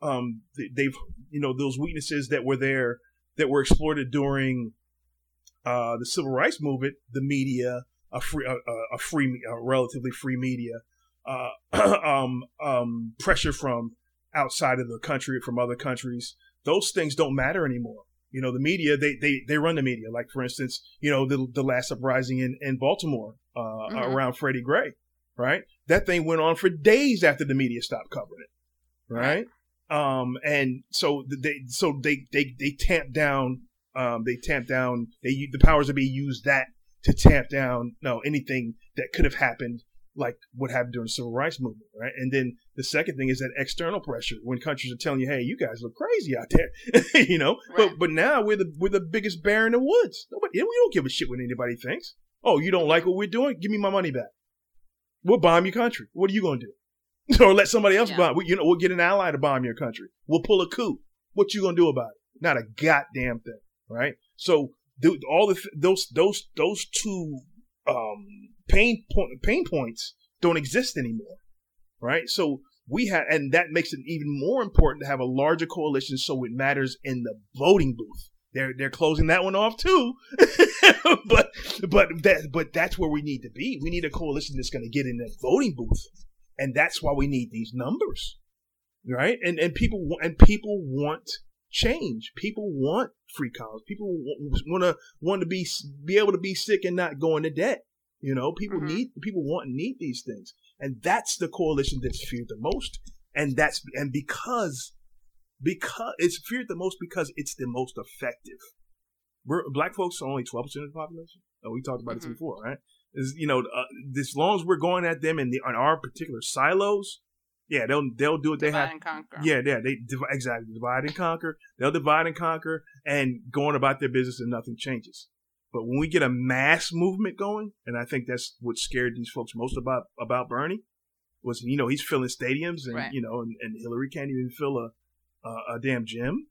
um, they've, you know, those weaknesses that were there that were exploited during, uh, the civil rights movement, the media, a free, a, a free, a relatively free media, uh, um, um, pressure from outside of the country, from other countries, those things don't matter anymore. You know, the media, they, they, they run the media. Like, for instance, you know, the the last uprising in, in Baltimore uh, mm-hmm. around Freddie Gray, right? That thing went on for days after the media stopped covering it, right? right. Um, and so they so they they they tamp down, um, they tamp down, they the powers that be use that to tamp down, no, anything that could have happened, like what happened during the civil rights movement, right? And then the second thing is that external pressure, when countries are telling you, hey, you guys look crazy out there, you know, right. but but now we're the we're the biggest bear in the woods. Nobody, we don't give a shit what anybody thinks. Oh, you don't like what we're doing? Give me my money back. We'll bomb your country. What are you going to do? Or let somebody else yeah. bomb. We, you know, we'll get an ally to bomb your country. We'll pull a coup. What you going to do about it? Not a goddamn thing, right? So dude, all the those those those two um pain point, pain points don't exist anymore, right? So we have, and that makes it even more important to have a larger coalition, so it matters in the voting booth. They're they're closing that one off too, but but that but that's where we need to be. We need a coalition that's going to get in the voting booth, and that's why we need these numbers, right? And and people and people want change. People want free college. People want to want to be be able to be sick and not go into debt. You know, people mm-hmm. need, people want and need these things. And that's the coalition that's feared the most. And that's, and because, because it's feared the most because it's the most effective. We're, black folks are only twelve percent of the population. Oh, we talked about mm-hmm. this before, right? Is you know, uh, as long as we're going at them in the, on our particular silos, yeah, they'll, they'll do what divide they have. Divide and conquer. Yeah, yeah, they, exactly. Divide and conquer. They'll divide and conquer and go on about their business and nothing changes. But when we get a mass movement going, and I think that's what scared these folks most about about Bernie, was, you know, he's filling stadiums, and right. you know, and, and Hillary can't even fill a a, a damn gym.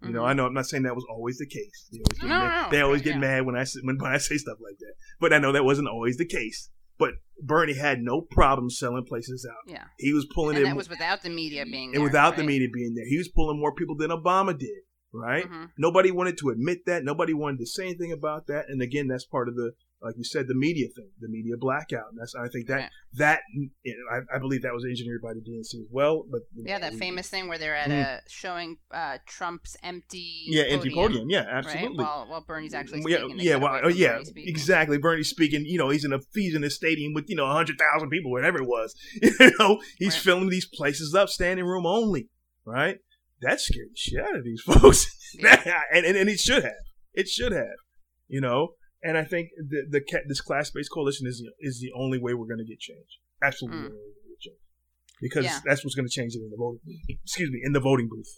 You mm-hmm. know, I know I'm not saying that was always the case. They always get, no, mad. No, they always get yeah. mad when I when, when I say stuff like that. But I know that wasn't always the case. But Bernie had no problem selling places out. Yeah, he was pulling, and in that was without the media being there, and without right? the media being there, he was pulling more people than Obama did. Right. Mm-hmm. Nobody wanted to admit that. Nobody wanted to say anything about that. And again, that's part of the, like you said, the media thing, the media blackout. And that's, I think that, right. that, you know, I, I believe that was engineered by the D N C as well. But yeah, that we, famous thing where they're at mm-hmm. a showing uh, Trump's empty yeah, podium. Yeah, empty podium. Yeah, absolutely. Right? While, while Bernie's actually speaking. Yeah, yeah, well, oh, yeah Bernie's exactly. Bernie's speaking, you know, he's in a, he's in a stadium with, you know, one hundred thousand people, whatever it was. You know, he's right. filling these places up, standing room only. Right. That scared the shit out of these folks. Yeah. that, and, and and it should have. It should have. You know? And I think the, the this class-based coalition is, is the only way we're going to get change. Absolutely. Mm. The only way we're going to get change. Because yeah. that's what's going to change it in the voting booth. Excuse me, in the voting booth.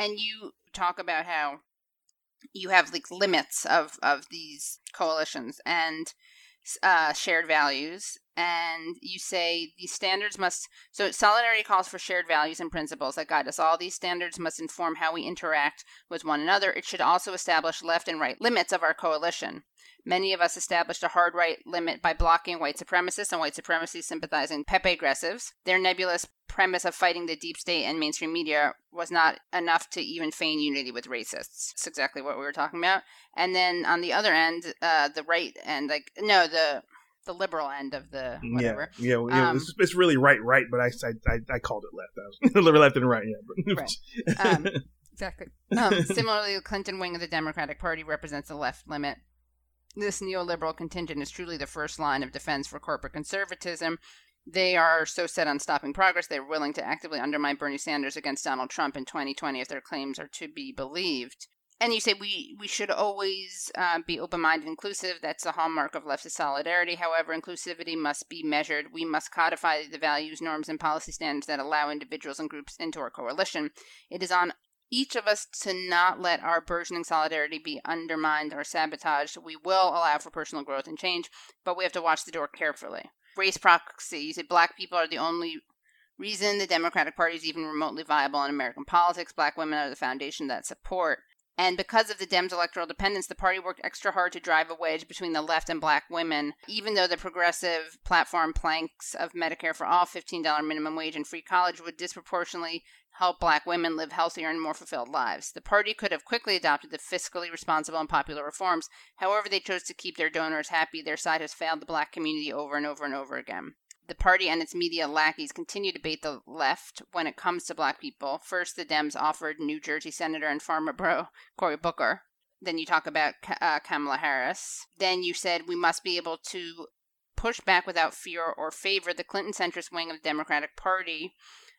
And you talk about how you have like limits of, of these coalitions and uh, shared values. And you say these standards must, so solidarity calls for shared values and principles that guide us all. These standards must inform how we interact with one another. It should also establish left and right limits of our coalition. Many of us established a hard right limit by blocking white supremacists and white supremacy sympathizing Pepe aggressives. Their nebulous premise of fighting the deep state and mainstream media was not enough to even feign unity with racists. That's exactly what we were talking about. And then on the other end, uh, the right end, like, no, the... the liberal end of the whatever. Yeah, yeah, um, yeah it's, it's really right, right, but I, I, I called it left. I was left and right, yeah. But. Right. Um, Exactly. Um, similarly, the Clinton wing of the Democratic Party represents the left limit. This neoliberal contingent is truly the first line of defense for corporate conservatism. They are so set on stopping progress, they're willing to actively undermine Bernie Sanders against Donald Trump in twenty twenty if their claims are to be believed. And you say we, we should always uh, be open-minded and inclusive. That's the hallmark of leftist solidarity. However, inclusivity must be measured. We must codify the values, norms, and policy standards that allow individuals and groups into our coalition. It is on each of us to not let our burgeoning solidarity be undermined or sabotaged. We will allow for personal growth and change, but we have to watch the door carefully. Race proxy. You said black people are the only reason the Democratic Party is even remotely viable in American politics. Black women are the foundation of that support. And because of the Dems' electoral dependence, the party worked extra hard to drive a wedge between the left and black women, even though the progressive platform planks of Medicare for All, fifteen dollars minimum wage, and free college would disproportionately help black women live healthier and more fulfilled lives. The party could have quickly adopted the fiscally responsible and popular reforms. However, they chose to keep their donors happy. Their side has failed the black community over and over and over again. The party and its media lackeys continue to bait the left when it comes to black people. First, the Dems offered New Jersey Senator and former bro Cory Booker. Then you talk about uh, Kamala Harris. Then you said we must be able to push back without fear or favor. The Clinton-centrist wing of the Democratic Party,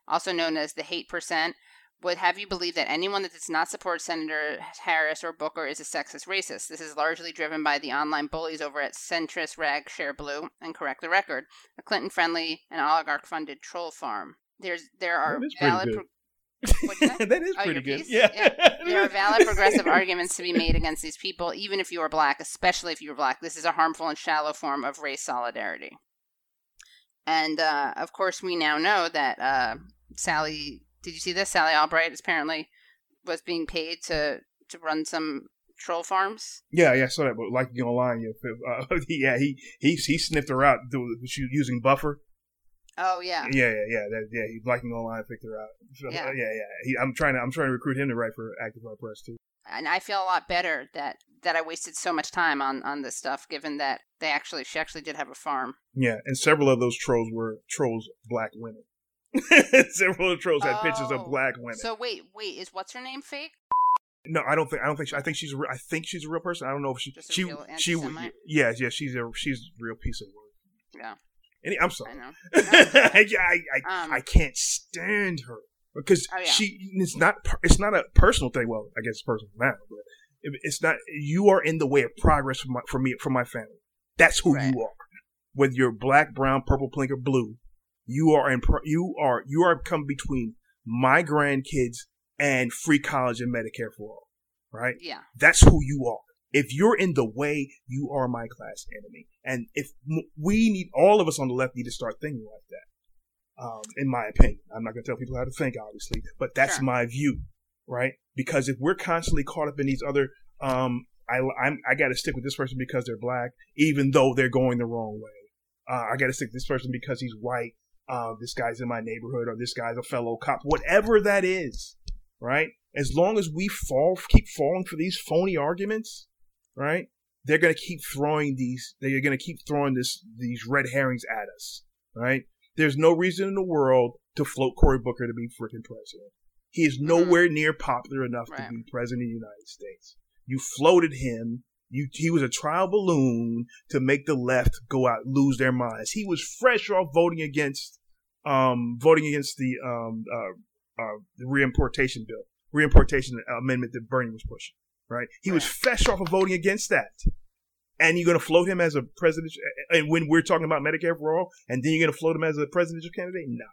also known as the hate percent, would have you believe that anyone that does not support Senator Harris or Booker is a sexist racist. This is largely driven by the online bullies over at centrist rag Share Blue and Correct the Record, a Clinton-friendly and oligarch-funded troll farm. There's there are that valid. Pro- that is oh, pretty good. Yeah. yeah. There are valid progressive arguments to be made against these people, even if you are black, especially if you are black. This is a harmful and shallow form of race solidarity. And uh, of course, we now know that uh, Sally. Did you see this? Sally Albright apparently was being paid to, to run some troll farms. Yeah, yeah, I saw that. But like you online, yeah, uh, yeah, he he he sniffed her out through, using Buffer. Oh yeah. Yeah, yeah, yeah. That, yeah, he liking online picked her out. So, yeah, uh, yeah. yeah. He, I'm trying to I'm trying to recruit him to write for Actify Press too. And I feel a lot better that, that I wasted so much time on, on this stuff, given that they actually she actually did have a farm. Yeah, and several of those trolls were trolls black women. Several of the trolls had oh. pictures of black women. So wait, wait, is what's her name fake? No, I don't think. I don't think. She, I think she's. A, I think she's a real person. I don't know if she. Just a she. Real she. Yeah. Yeah. She's a. She's a real piece of work. Yeah. Any, I'm sorry. I know. I, I, um, I can't stand her because oh, yeah. she. It's not. It's not a personal thing. Well, I guess it's personal now, but it, it's not. You are in the way of progress for my, for me, for my family. That's who right. you are. Whether you're black, brown, purple, pink, or blue. You are in, you are you are come between my grandkids and free college and Medicare for all, right? Yeah, that's who you are. If you're in the way, you are my class enemy. And if we need all of us on the left need to start thinking like that, um, in my opinion, I'm not going to tell people how to think, obviously, but that's sure. my view, right? Because if we're constantly caught up in these other, um, I I'm, I got to stick with this person because they're black, even though they're going the wrong way. Uh, I got to stick with this person because he's white. Uh, this guy's in my neighborhood, or this guy's a fellow cop, whatever that is, right? As long as we fall, keep falling for these phony arguments, right? They're gonna keep throwing these. They're gonna keep throwing this these red herrings at us, right? There's no reason in the world to float Cory Booker to be freaking president. He is nowhere near popular enough right. to be president of the United States. You floated him. You, he was a trial balloon to make the left go out and lose their minds. He was fresh off voting against, um, voting against the um, uh, uh, the reimportation bill, reimportation amendment that Bernie was pushing. Right? He was fresh off of voting against that, and you're going to float him as a president. And when we're talking about Medicare for all, and then you're going to float him as a presidential candidate? No,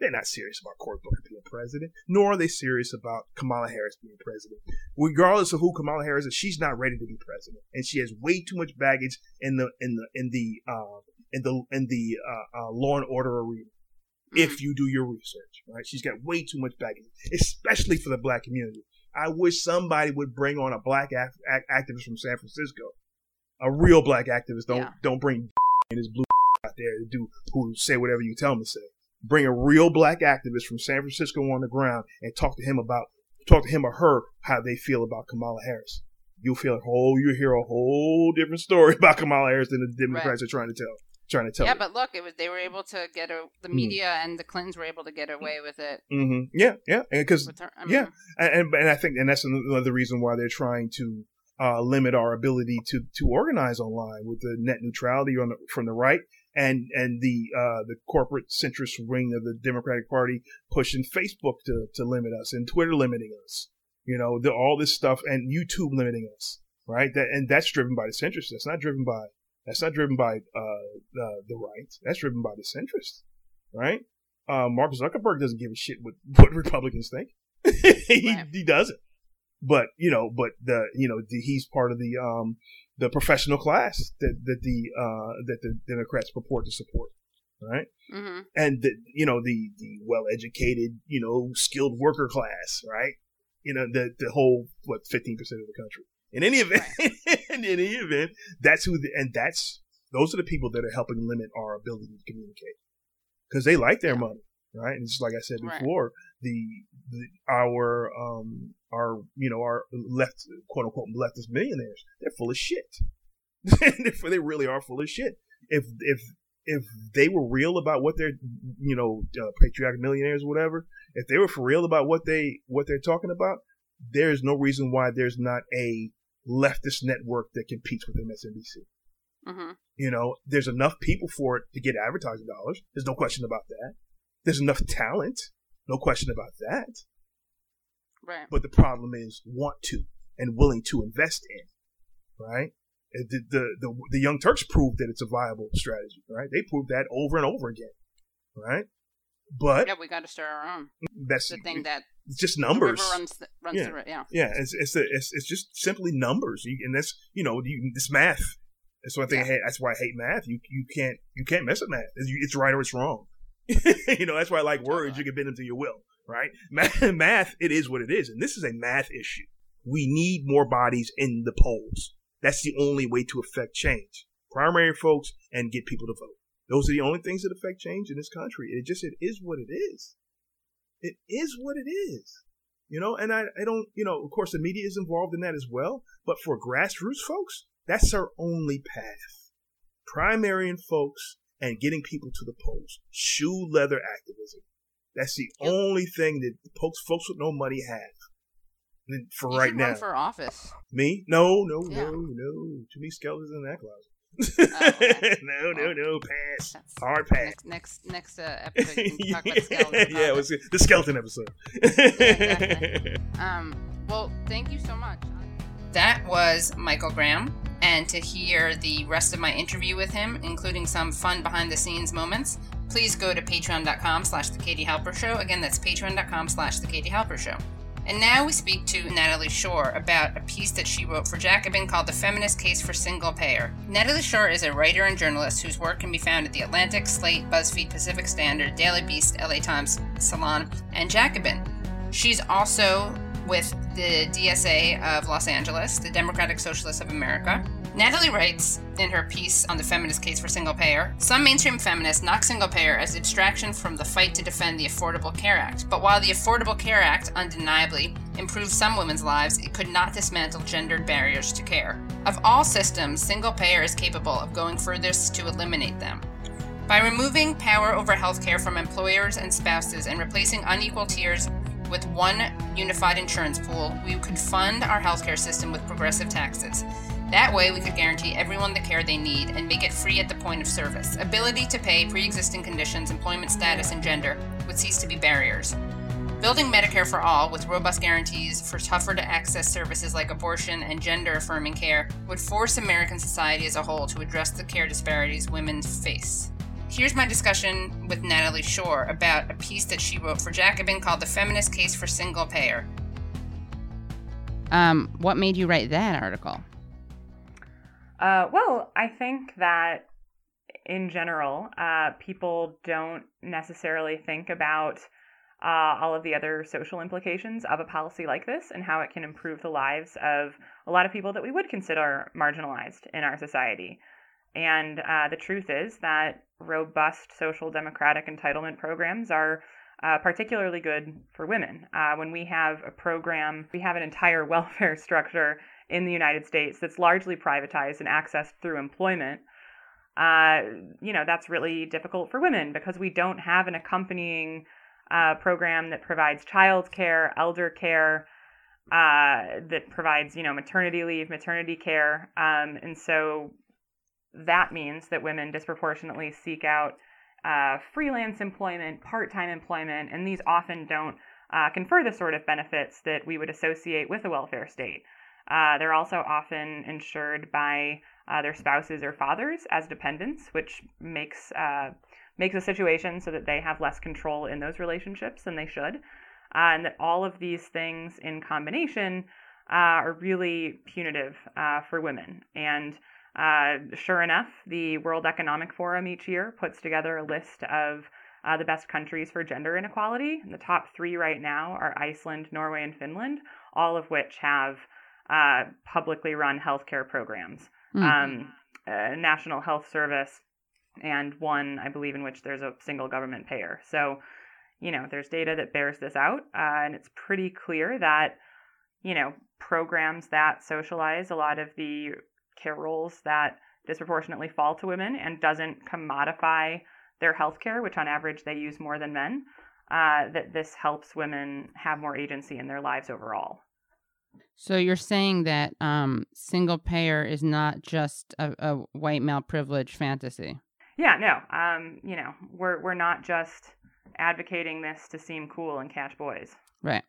they're not serious about Cory Booker being president, nor are they serious about Kamala Harris being president. Regardless of who Kamala Harris is, she's not ready to be president, and she has way too much baggage in the in the in the uh, in the in the uh, uh, law and order arena. If you do your research, right, she's got way too much baggage, especially for the black community. I wish somebody would bring on a black act- act- activist from San Francisco, a real black activist. Don't yeah. don't bring and his blue out there to do who say whatever you tell them to say. Bring a real black activist from San Francisco on the ground and talk to him about, talk to him or her how they feel about Kamala Harris. You'll feel a whole, you'll hear a whole different story about Kamala Harris than the Democrats right. are trying to tell. trying to tell yeah, you. Yeah, but look, it was, they were able to get a, the media mm. and the Clintons were able to get away with it. Mm-hmm. Yeah, yeah, because I mean, yeah, and and I think and that's another reason why they're trying to uh, limit our ability to to organize online with the net neutrality on the, from the right. And and the uh, the corporate centrist wing of the Democratic Party pushing Facebook to, to limit us, and Twitter limiting us, you know, the, all this stuff, and YouTube limiting us, right? That and that's driven by the centrist. That's not driven by that's not driven by uh, uh, the right. That's driven by the centrist, right? Uh, Mark Zuckerberg doesn't give a shit what, what Republicans think. he, right. he doesn't. But you know, but the you know the, he's part of the um, the professional class that that the uh, that the Democrats purport to support, right? Mm-hmm. And the, you know the the well educated you know skilled worker class, right? You know the the whole what fifteen percent of the country. In any event, right. in any event, that's who the, and that's those are the people that are helping limit our ability to communicate because they like their yeah. money, right? And just like I said before, right. the, the our um. Our, you know, our left, quote unquote, leftist millionaires, they're full of shit. They really are full of shit. If if if they were real about what they're, you know, uh, patriotic millionaires or whatever, if they were for real about what they what they're talking about, there is no reason why there's not a leftist network that competes with M S N B C. Mm-hmm. You know, there's enough people for it to get advertising dollars. There's no question about that. There's enough talent. No question about that. Right. But the problem is want to and willing to invest in, right? The, the the the Young Turks proved that it's a viable strategy, right? They proved that over and over again, right? But yeah, we got to start our own. That's the thing that it's just numbers. The river runs th- runs yeah. through it, yeah. Yeah, it's it's, a, it's it's just simply numbers, you, and that's you know you, it's math. That's one thing. Yeah. I hate, that's why I hate math. You you can't you can't mess with math. It's right or it's wrong. You know that's why I like words. You can bend them to your will. Right? Math, it is what it is. And this is a math issue. We need more bodies in the polls. That's the only way to affect change. Primary folks and get people to vote. Those are the only things that affect change in this country. It just, it is what it is. It is what it is. You know, and I, I don't, you know, of course the media is involved in that as well. But for grassroots folks, that's our only path. Primary and folks and getting people to the polls. Shoe leather activism. That's the yep. only thing that folks, folks with no money have for you right now. Run for office. Me? No, no, yeah. no, no. Too many skeletons in that closet. Oh, okay. no, well, no, no. Pass. Hard pass. Next, next, next uh, episode, we can talk about skeletons. Yeah, it was the skeleton episode. Yeah, exactly. Um. Well, thank you so much. That was Michael Graham. And to hear the rest of my interview with him, including some fun behind-the-scenes moments, please go to patreon.com slash the Katie Halper Show. Again, that's patreon.com slash the Katie Halper Show. And now we speak to Natalie Shure about a piece that she wrote for Jacobin called The Feminist Case for Single Payer. Natalie Shure is a writer and journalist whose work can be found at The Atlantic, Slate, BuzzFeed, Pacific Standard, Daily Beast, L A Times, Salon, and Jacobin. She's also with the D S A of Los Angeles, the Democratic Socialists of America. Natalie writes in her piece on the feminist case for single payer, some mainstream feminists knock single payer as a distraction from the fight to defend the Affordable Care Act. But while the Affordable Care Act undeniably improved some women's lives, it could not dismantle gendered barriers to care. Of all systems, single payer is capable of going furthest to eliminate them. By removing power over healthcare from employers and spouses and replacing unequal tiers with one unified insurance pool, we could fund our healthcare system with progressive taxes. That way, we could guarantee everyone the care they need and make it free at the point of service. Ability to pay, pre-existing conditions, employment status, and gender would cease to be barriers. Building Medicare for All with robust guarantees for tougher-to-access services like abortion and gender-affirming care would force American society as a whole to address the care disparities women face. Here's my discussion with Natalie Shure about a piece that she wrote for Jacobin called The Feminist Case for Single Payer. Um, what made you write that article? Uh, well, I think that in general, uh, people don't necessarily think about uh, all of the other social implications of a policy like this and how it can improve the lives of a lot of people that we would consider marginalized in our society. And uh, the truth is that robust social democratic entitlement programs are uh, particularly good for women. Uh, when we have a program, we have an entire welfare structure in the United States that's largely privatized and accessed through employment, uh, you know, that's really difficult for women because we don't have an accompanying uh, program that provides child care, elder care, uh, that provides, you know, maternity leave, maternity care. Um, and so that means that women disproportionately seek out uh, freelance employment, part-time employment, and these often don't uh, confer the sort of benefits that we would associate with a welfare state. Uh, they're also often insured by uh, their spouses or fathers as dependents, which makes uh, makes a situation so that they have less control in those relationships than they should, uh, and that all of these things in combination uh, are really punitive uh, for women. And uh, sure enough, the World Economic Forum each year puts together a list of uh, the best countries for gender inequality. And the top three right now are Iceland, Norway, and Finland, all of which have Uh, publicly run healthcare programs, mm-hmm. um, uh, National Health Service, and one, I believe, in which there's a single government payer. So, you know, there's data that bears this out, uh, and it's pretty clear that, you know, programs that socialize a lot of the care roles that disproportionately fall to women and doesn't commodify their healthcare, which on average they use more than men, uh, that this helps women have more agency in their lives overall. So you're saying that um, single payer is not just a, a white male privilege fantasy? Yeah, no. Um, you know, we're we're not just advocating this to seem cool and catch boys. Right.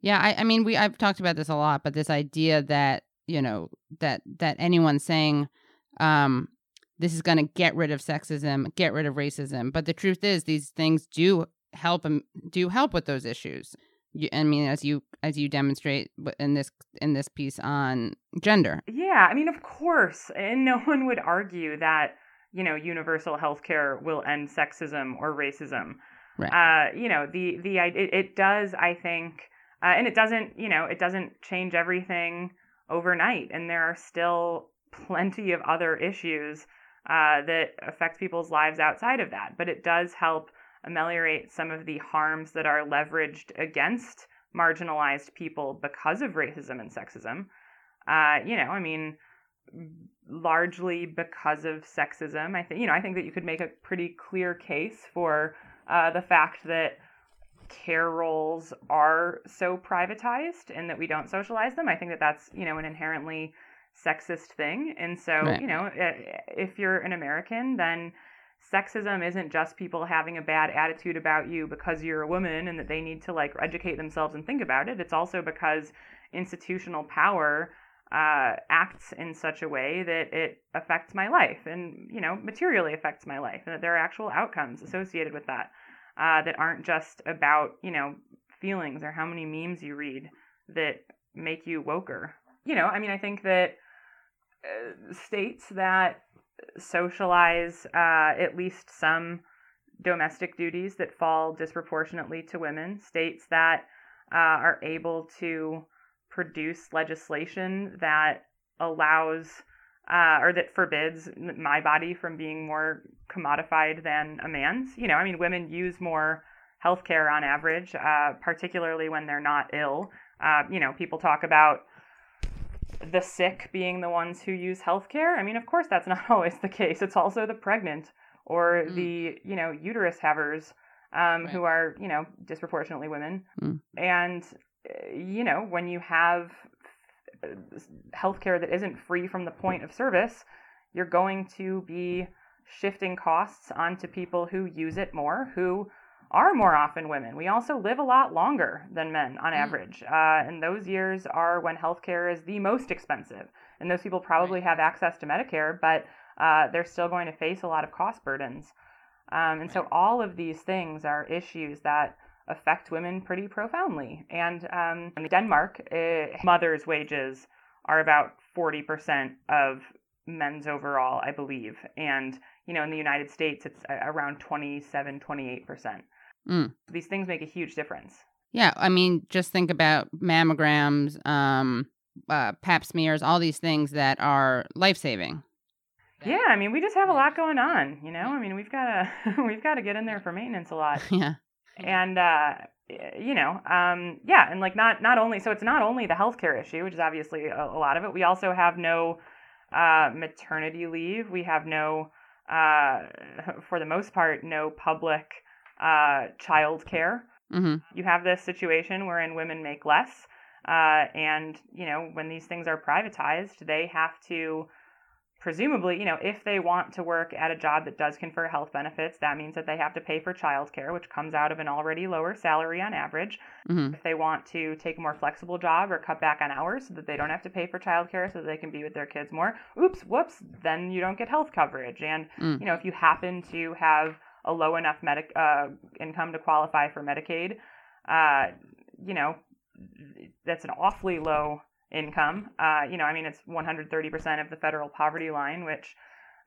Yeah. I, I mean, we I've talked about this a lot, but this idea that you know that that anyone saying um, this is going to get rid of sexism, get rid of racism, but the truth is these things do help do help with those issues. I mean, as you as you demonstrate in this in this piece on gender. Yeah, I mean, of course, and no one would argue that, you know, universal healthcare will end sexism or racism. Right. Uh, you know, the the it, it does, I think, uh, and it doesn't, you know, it doesn't change everything overnight, and there are still plenty of other issues uh, that affect people's lives outside of that. But it does help ameliorate some of the harms that are leveraged against marginalized people because of racism and sexism. Uh, you know, I mean, largely because of sexism, I think, you know, I think that you could make a pretty clear case for uh, the fact that care roles are so privatized and that we don't socialize them. I think that that's, you know, an inherently sexist thing. And so, right. you know, if you're an American, then sexism isn't just people having a bad attitude about you because you're a woman and that they need to like educate themselves and think about it. It's also because institutional power uh, acts in such a way that it affects my life and, you know, materially affects my life, and that there are actual outcomes associated with that uh, that aren't just about, you know, feelings or how many memes you read that make you woker. You know, I mean, I think that uh, states that socialize uh, at least some domestic duties that fall disproportionately to women, states that uh, are able to produce legislation that allows uh, or that forbids my body from being more commodified than a man's. You know, I mean, women use more healthcare on average, uh, particularly when they're not ill. Uh, you know, people talk about the sick being the ones who use healthcare. I mean, of course, that's not always the case. It's also the pregnant or mm. the, you know, uterus havers um, right. who are, you know, disproportionately women. Mm. And, you know, when you have healthcare that isn't free from the point of service, you're going to be shifting costs onto people who use it more, who are more often women. We also live a lot longer than men on average. Uh, and those years are when healthcare is the most expensive. And those people probably right. have access to Medicare, but uh, they're still going to face a lot of cost burdens. Um, and right. so all of these things are issues that affect women pretty profoundly. And um, in Denmark, it, mothers' wages are about forty percent of men's overall, I believe. And, you know, in the United States, it's around twenty-seven, twenty-eight percent. Mm. These things make a huge difference. Yeah, I mean, just think about mammograms, um, uh, pap smears, all these things that are life-saving. Yeah, I mean, we just have a lot going on, you know? I mean, we've got to we've got to get in there for maintenance a lot. Yeah. And, uh, you know, um, yeah, and like not, not only, so it's not only the healthcare issue, which is obviously a, a lot of it. We also have no uh, maternity leave. We have no uh, for the most part, no public uh, child care. Mm-hmm. You have this situation wherein women make less. Uh, and, you know, when these things are privatized, they have to presumably, you know, if they want to work at a job that does confer health benefits, that means that they have to pay for childcare, which comes out of an already lower salary on average. Mm-hmm. If they want to take a more flexible job or cut back on hours so that they don't have to pay for childcare so that they can be with their kids more, oops, whoops, then you don't get health coverage. And, mm. you know, if you happen to have a low enough medic uh, income to qualify for Medicaid, uh, you know, that's an awfully low income. Uh, you know, I mean, it's one hundred thirty percent of the federal poverty line, which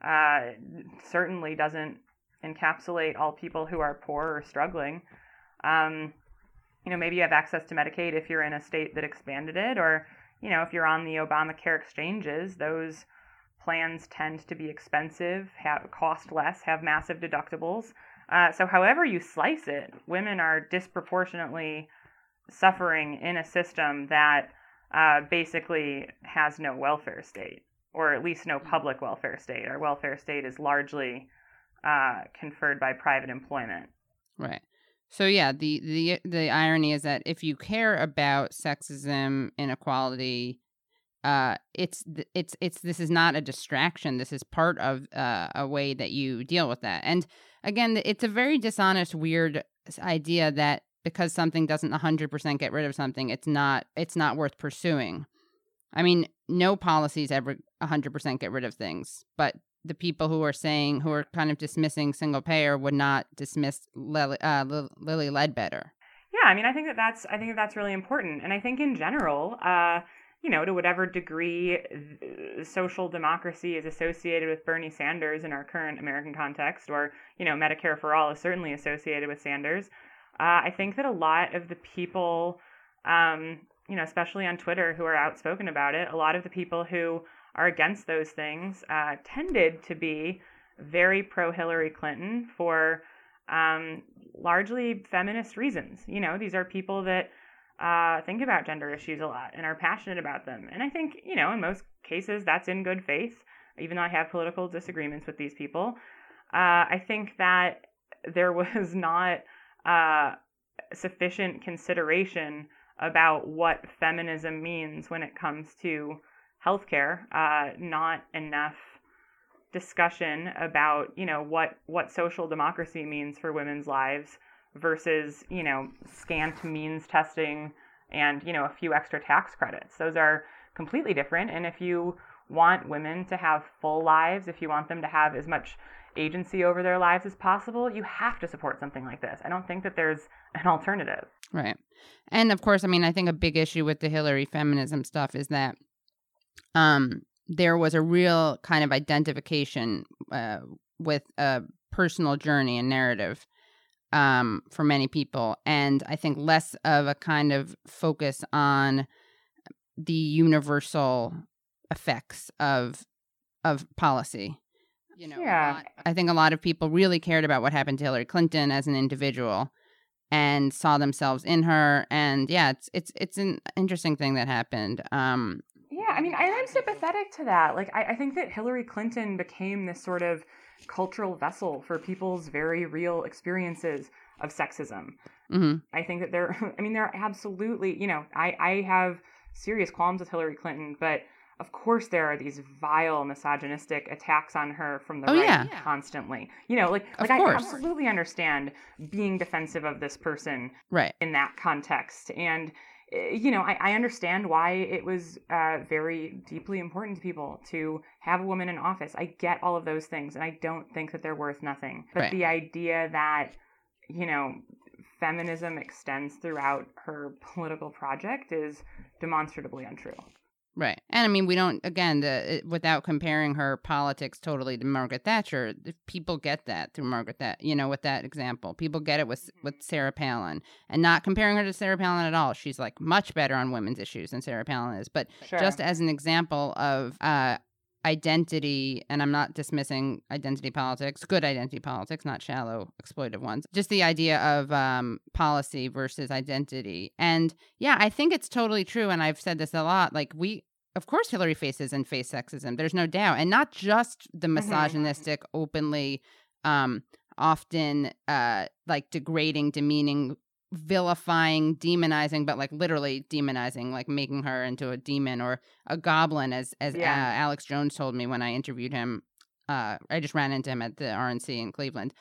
uh, certainly doesn't encapsulate all people who are poor or struggling. Um, you know, maybe you have access to Medicaid if you're in a state that expanded it, or, you know, if you're on the Obamacare exchanges, those plans tend to be expensive, have, cost less, have massive deductibles. Uh, so however you slice it, women are disproportionately suffering in a system that uh, basically has no welfare state, or at least no public welfare state. Our welfare state is largely uh, conferred by private employment. Right. So yeah, the, the the irony is that if you care about sexism, inequality, uh, it's it's it's this is not a distraction. This is part of uh, a way that you deal with that. And again, it's a very dishonest, weird idea that because something doesn't one hundred percent get rid of something, it's not it's not worth pursuing. I mean, no policies ever one hundred percent get rid of things, but the people who are saying, who are kind of dismissing single payer would not dismiss Lily, uh, Lily Ledbetter. Yeah, I mean, I think that that's, I think that that's really important. And I think in general, uh, you know, to whatever degree social democracy is associated with Bernie Sanders in our current American context, or, you know, Medicare for All is certainly associated with Sanders, Uh, I think that a lot of the people, um, you know, especially on Twitter, who are outspoken about it, a lot of the people who are against those things uh, tended to be very pro-Hillary Clinton for um, largely feminist reasons. You know, these are people that uh, think about gender issues a lot and are passionate about them. And I think, you know, in most cases, that's in good faith, even though I have political disagreements with these people. Uh, I think that there was not Uh, sufficient consideration about what feminism means when it comes to healthcare. Uh, not enough discussion about, you know, what what social democracy means for women's lives versus, you know, scant means testing and, you know, a few extra tax credits. Those are completely different. And if you want women to have full lives, if you want them to have as much agency over their lives as possible, you have to support something like this. I don't think that there's an alternative. Right. And of course, I mean, I think a big issue with the Hillary feminism stuff is that um, there was a real kind of identification uh, with a personal journey and narrative um, for many people. And I think less of a kind of focus on the universal effects of of policy. You know, yeah. lot, I think a lot of people really cared about what happened to Hillary Clinton as an individual and saw themselves in her. And yeah, it's it's it's an interesting thing that happened. Um, yeah, I mean, I am sympathetic to that. Like, I, I think that Hillary Clinton became this sort of cultural vessel for people's very real experiences of sexism. Mm-hmm. I think that there, I mean, there are absolutely, you know, I, I have serious qualms with Hillary Clinton, but of course there are these vile misogynistic attacks on her from the oh, right yeah. constantly. You know, like, like I absolutely understand being defensive of this person right. in that context. And, you know, I, I understand why it was uh, very deeply important to people to have a woman in office. I get all of those things, and I don't think that they're worth nothing. But right. the idea that, you know, feminism extends throughout her political project is demonstrably untrue. Right. And I mean, we don't, again, the, without comparing her politics totally to Margaret Thatcher, people get that through Margaret Thatcher, you know, with that example. People get it with with Sarah Palin, and not comparing her to Sarah Palin at all. She's like much better on women's issues than Sarah Palin is. But sure. just as an example of uh, identity, and I'm not dismissing identity politics, good identity politics, not shallow, exploitive ones, just the idea of um, policy versus identity. And yeah, I think it's totally true. And I've said this a lot, like we, of course Hillary faces and faced sexism. There's no doubt. And not just the misogynistic, mm-hmm. openly, um, often uh, like degrading, demeaning, vilifying, demonizing, but like literally demonizing, like making her into a demon or a goblin, as as yeah. uh, Alex Jones told me when I interviewed him. Uh, I just ran into him at the R N C in Cleveland,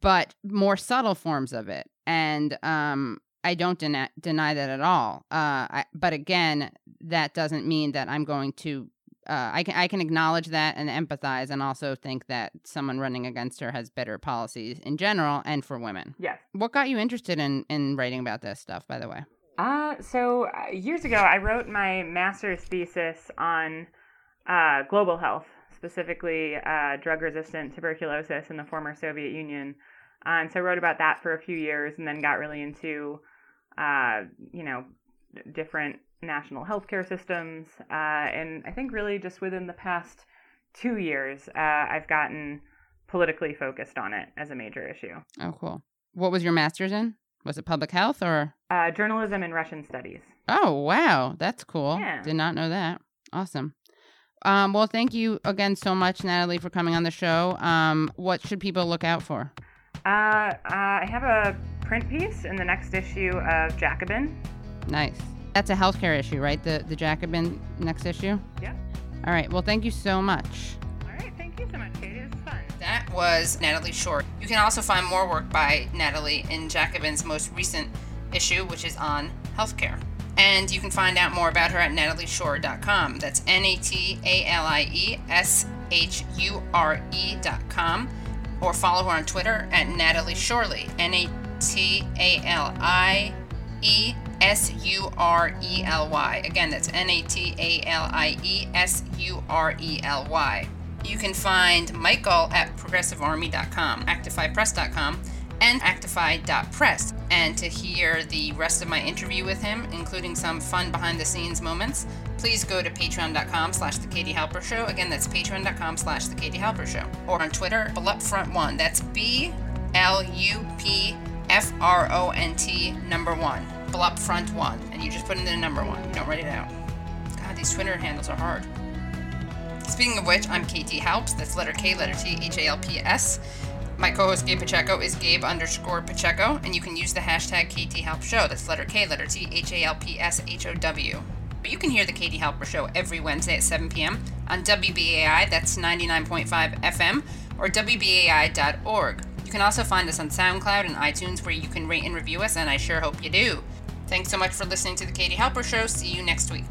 but more subtle forms of it. And um, I don't den- deny that at all. Uh, I, but again, that doesn't mean that I'm going to, uh, I can I can acknowledge that and empathize, and also think that someone running against her has better policies in general and for women. Yes. What got you interested in, in writing about this stuff, by the way? Uh, so uh, years ago, I wrote my master's thesis on uh, global health, specifically uh, drug-resistant tuberculosis in the former Soviet Union. Uh, and so I wrote about that for a few years, and then got really into, uh, you know, different national healthcare systems. Uh, and I think really just within the past two years, uh, I've gotten politically focused on it as a major issue. Oh, cool. What was your master's in? Was it public health or? Uh, journalism and Russian studies. Oh, wow. That's cool. Yeah. Did not know that. Awesome. Um, well, thank you again so much, Natalie, for coming on the show. Um, what should people look out for? Uh, uh, I have a print piece in the next issue of Jacobin. Nice. That's a healthcare issue, right? The the Jacobin next issue? Yeah. All right. Well, thank you so much. All right. Thank you so much, Katie. It was fun. That was Natalie Shure. You can also find more work by Natalie in Jacobin's most recent issue, which is on healthcare. And you can find out more about her at natalie shure dot com. That's N A T A L I E S H U R E dot com. Or follow her on Twitter at Natalie Shurely, N A T A L I E S U R E L Y. Again, that's N A T A L I E S U R E L Y. You can find Michael at progressive army dot com, actify press dot com, and actify dot press. And to hear the rest of my interview with him, including some fun behind-the-scenes moments, please go to patreon.com slash the Katie Halper Show. Again, that's patreon.com slash the Katie Halper Show. Or on Twitter, Blupfront one. That's B L U P F R O N T number one. Blupfront one. And you just put in the number one. You don't write it out. God, these Twitter handles are hard. Speaking of which, I'm Katie Halps. That's letter K, letter T, H A L P S. My co-host Gabe Pacheco is Gabe underscore Pacheco, and you can use the hashtag Katie Halp Show. That's letter K, letter T, H A L P S H O W. But you can hear the Katie Halper Show every Wednesday at seven p.m. on W B A I, that's ninety-nine point five F M, or W B A I dot org. You can also find us on SoundCloud and iTunes, where you can rate and review us, and I sure hope you do. Thanks so much for listening to the Katie Halper Show. See you next week.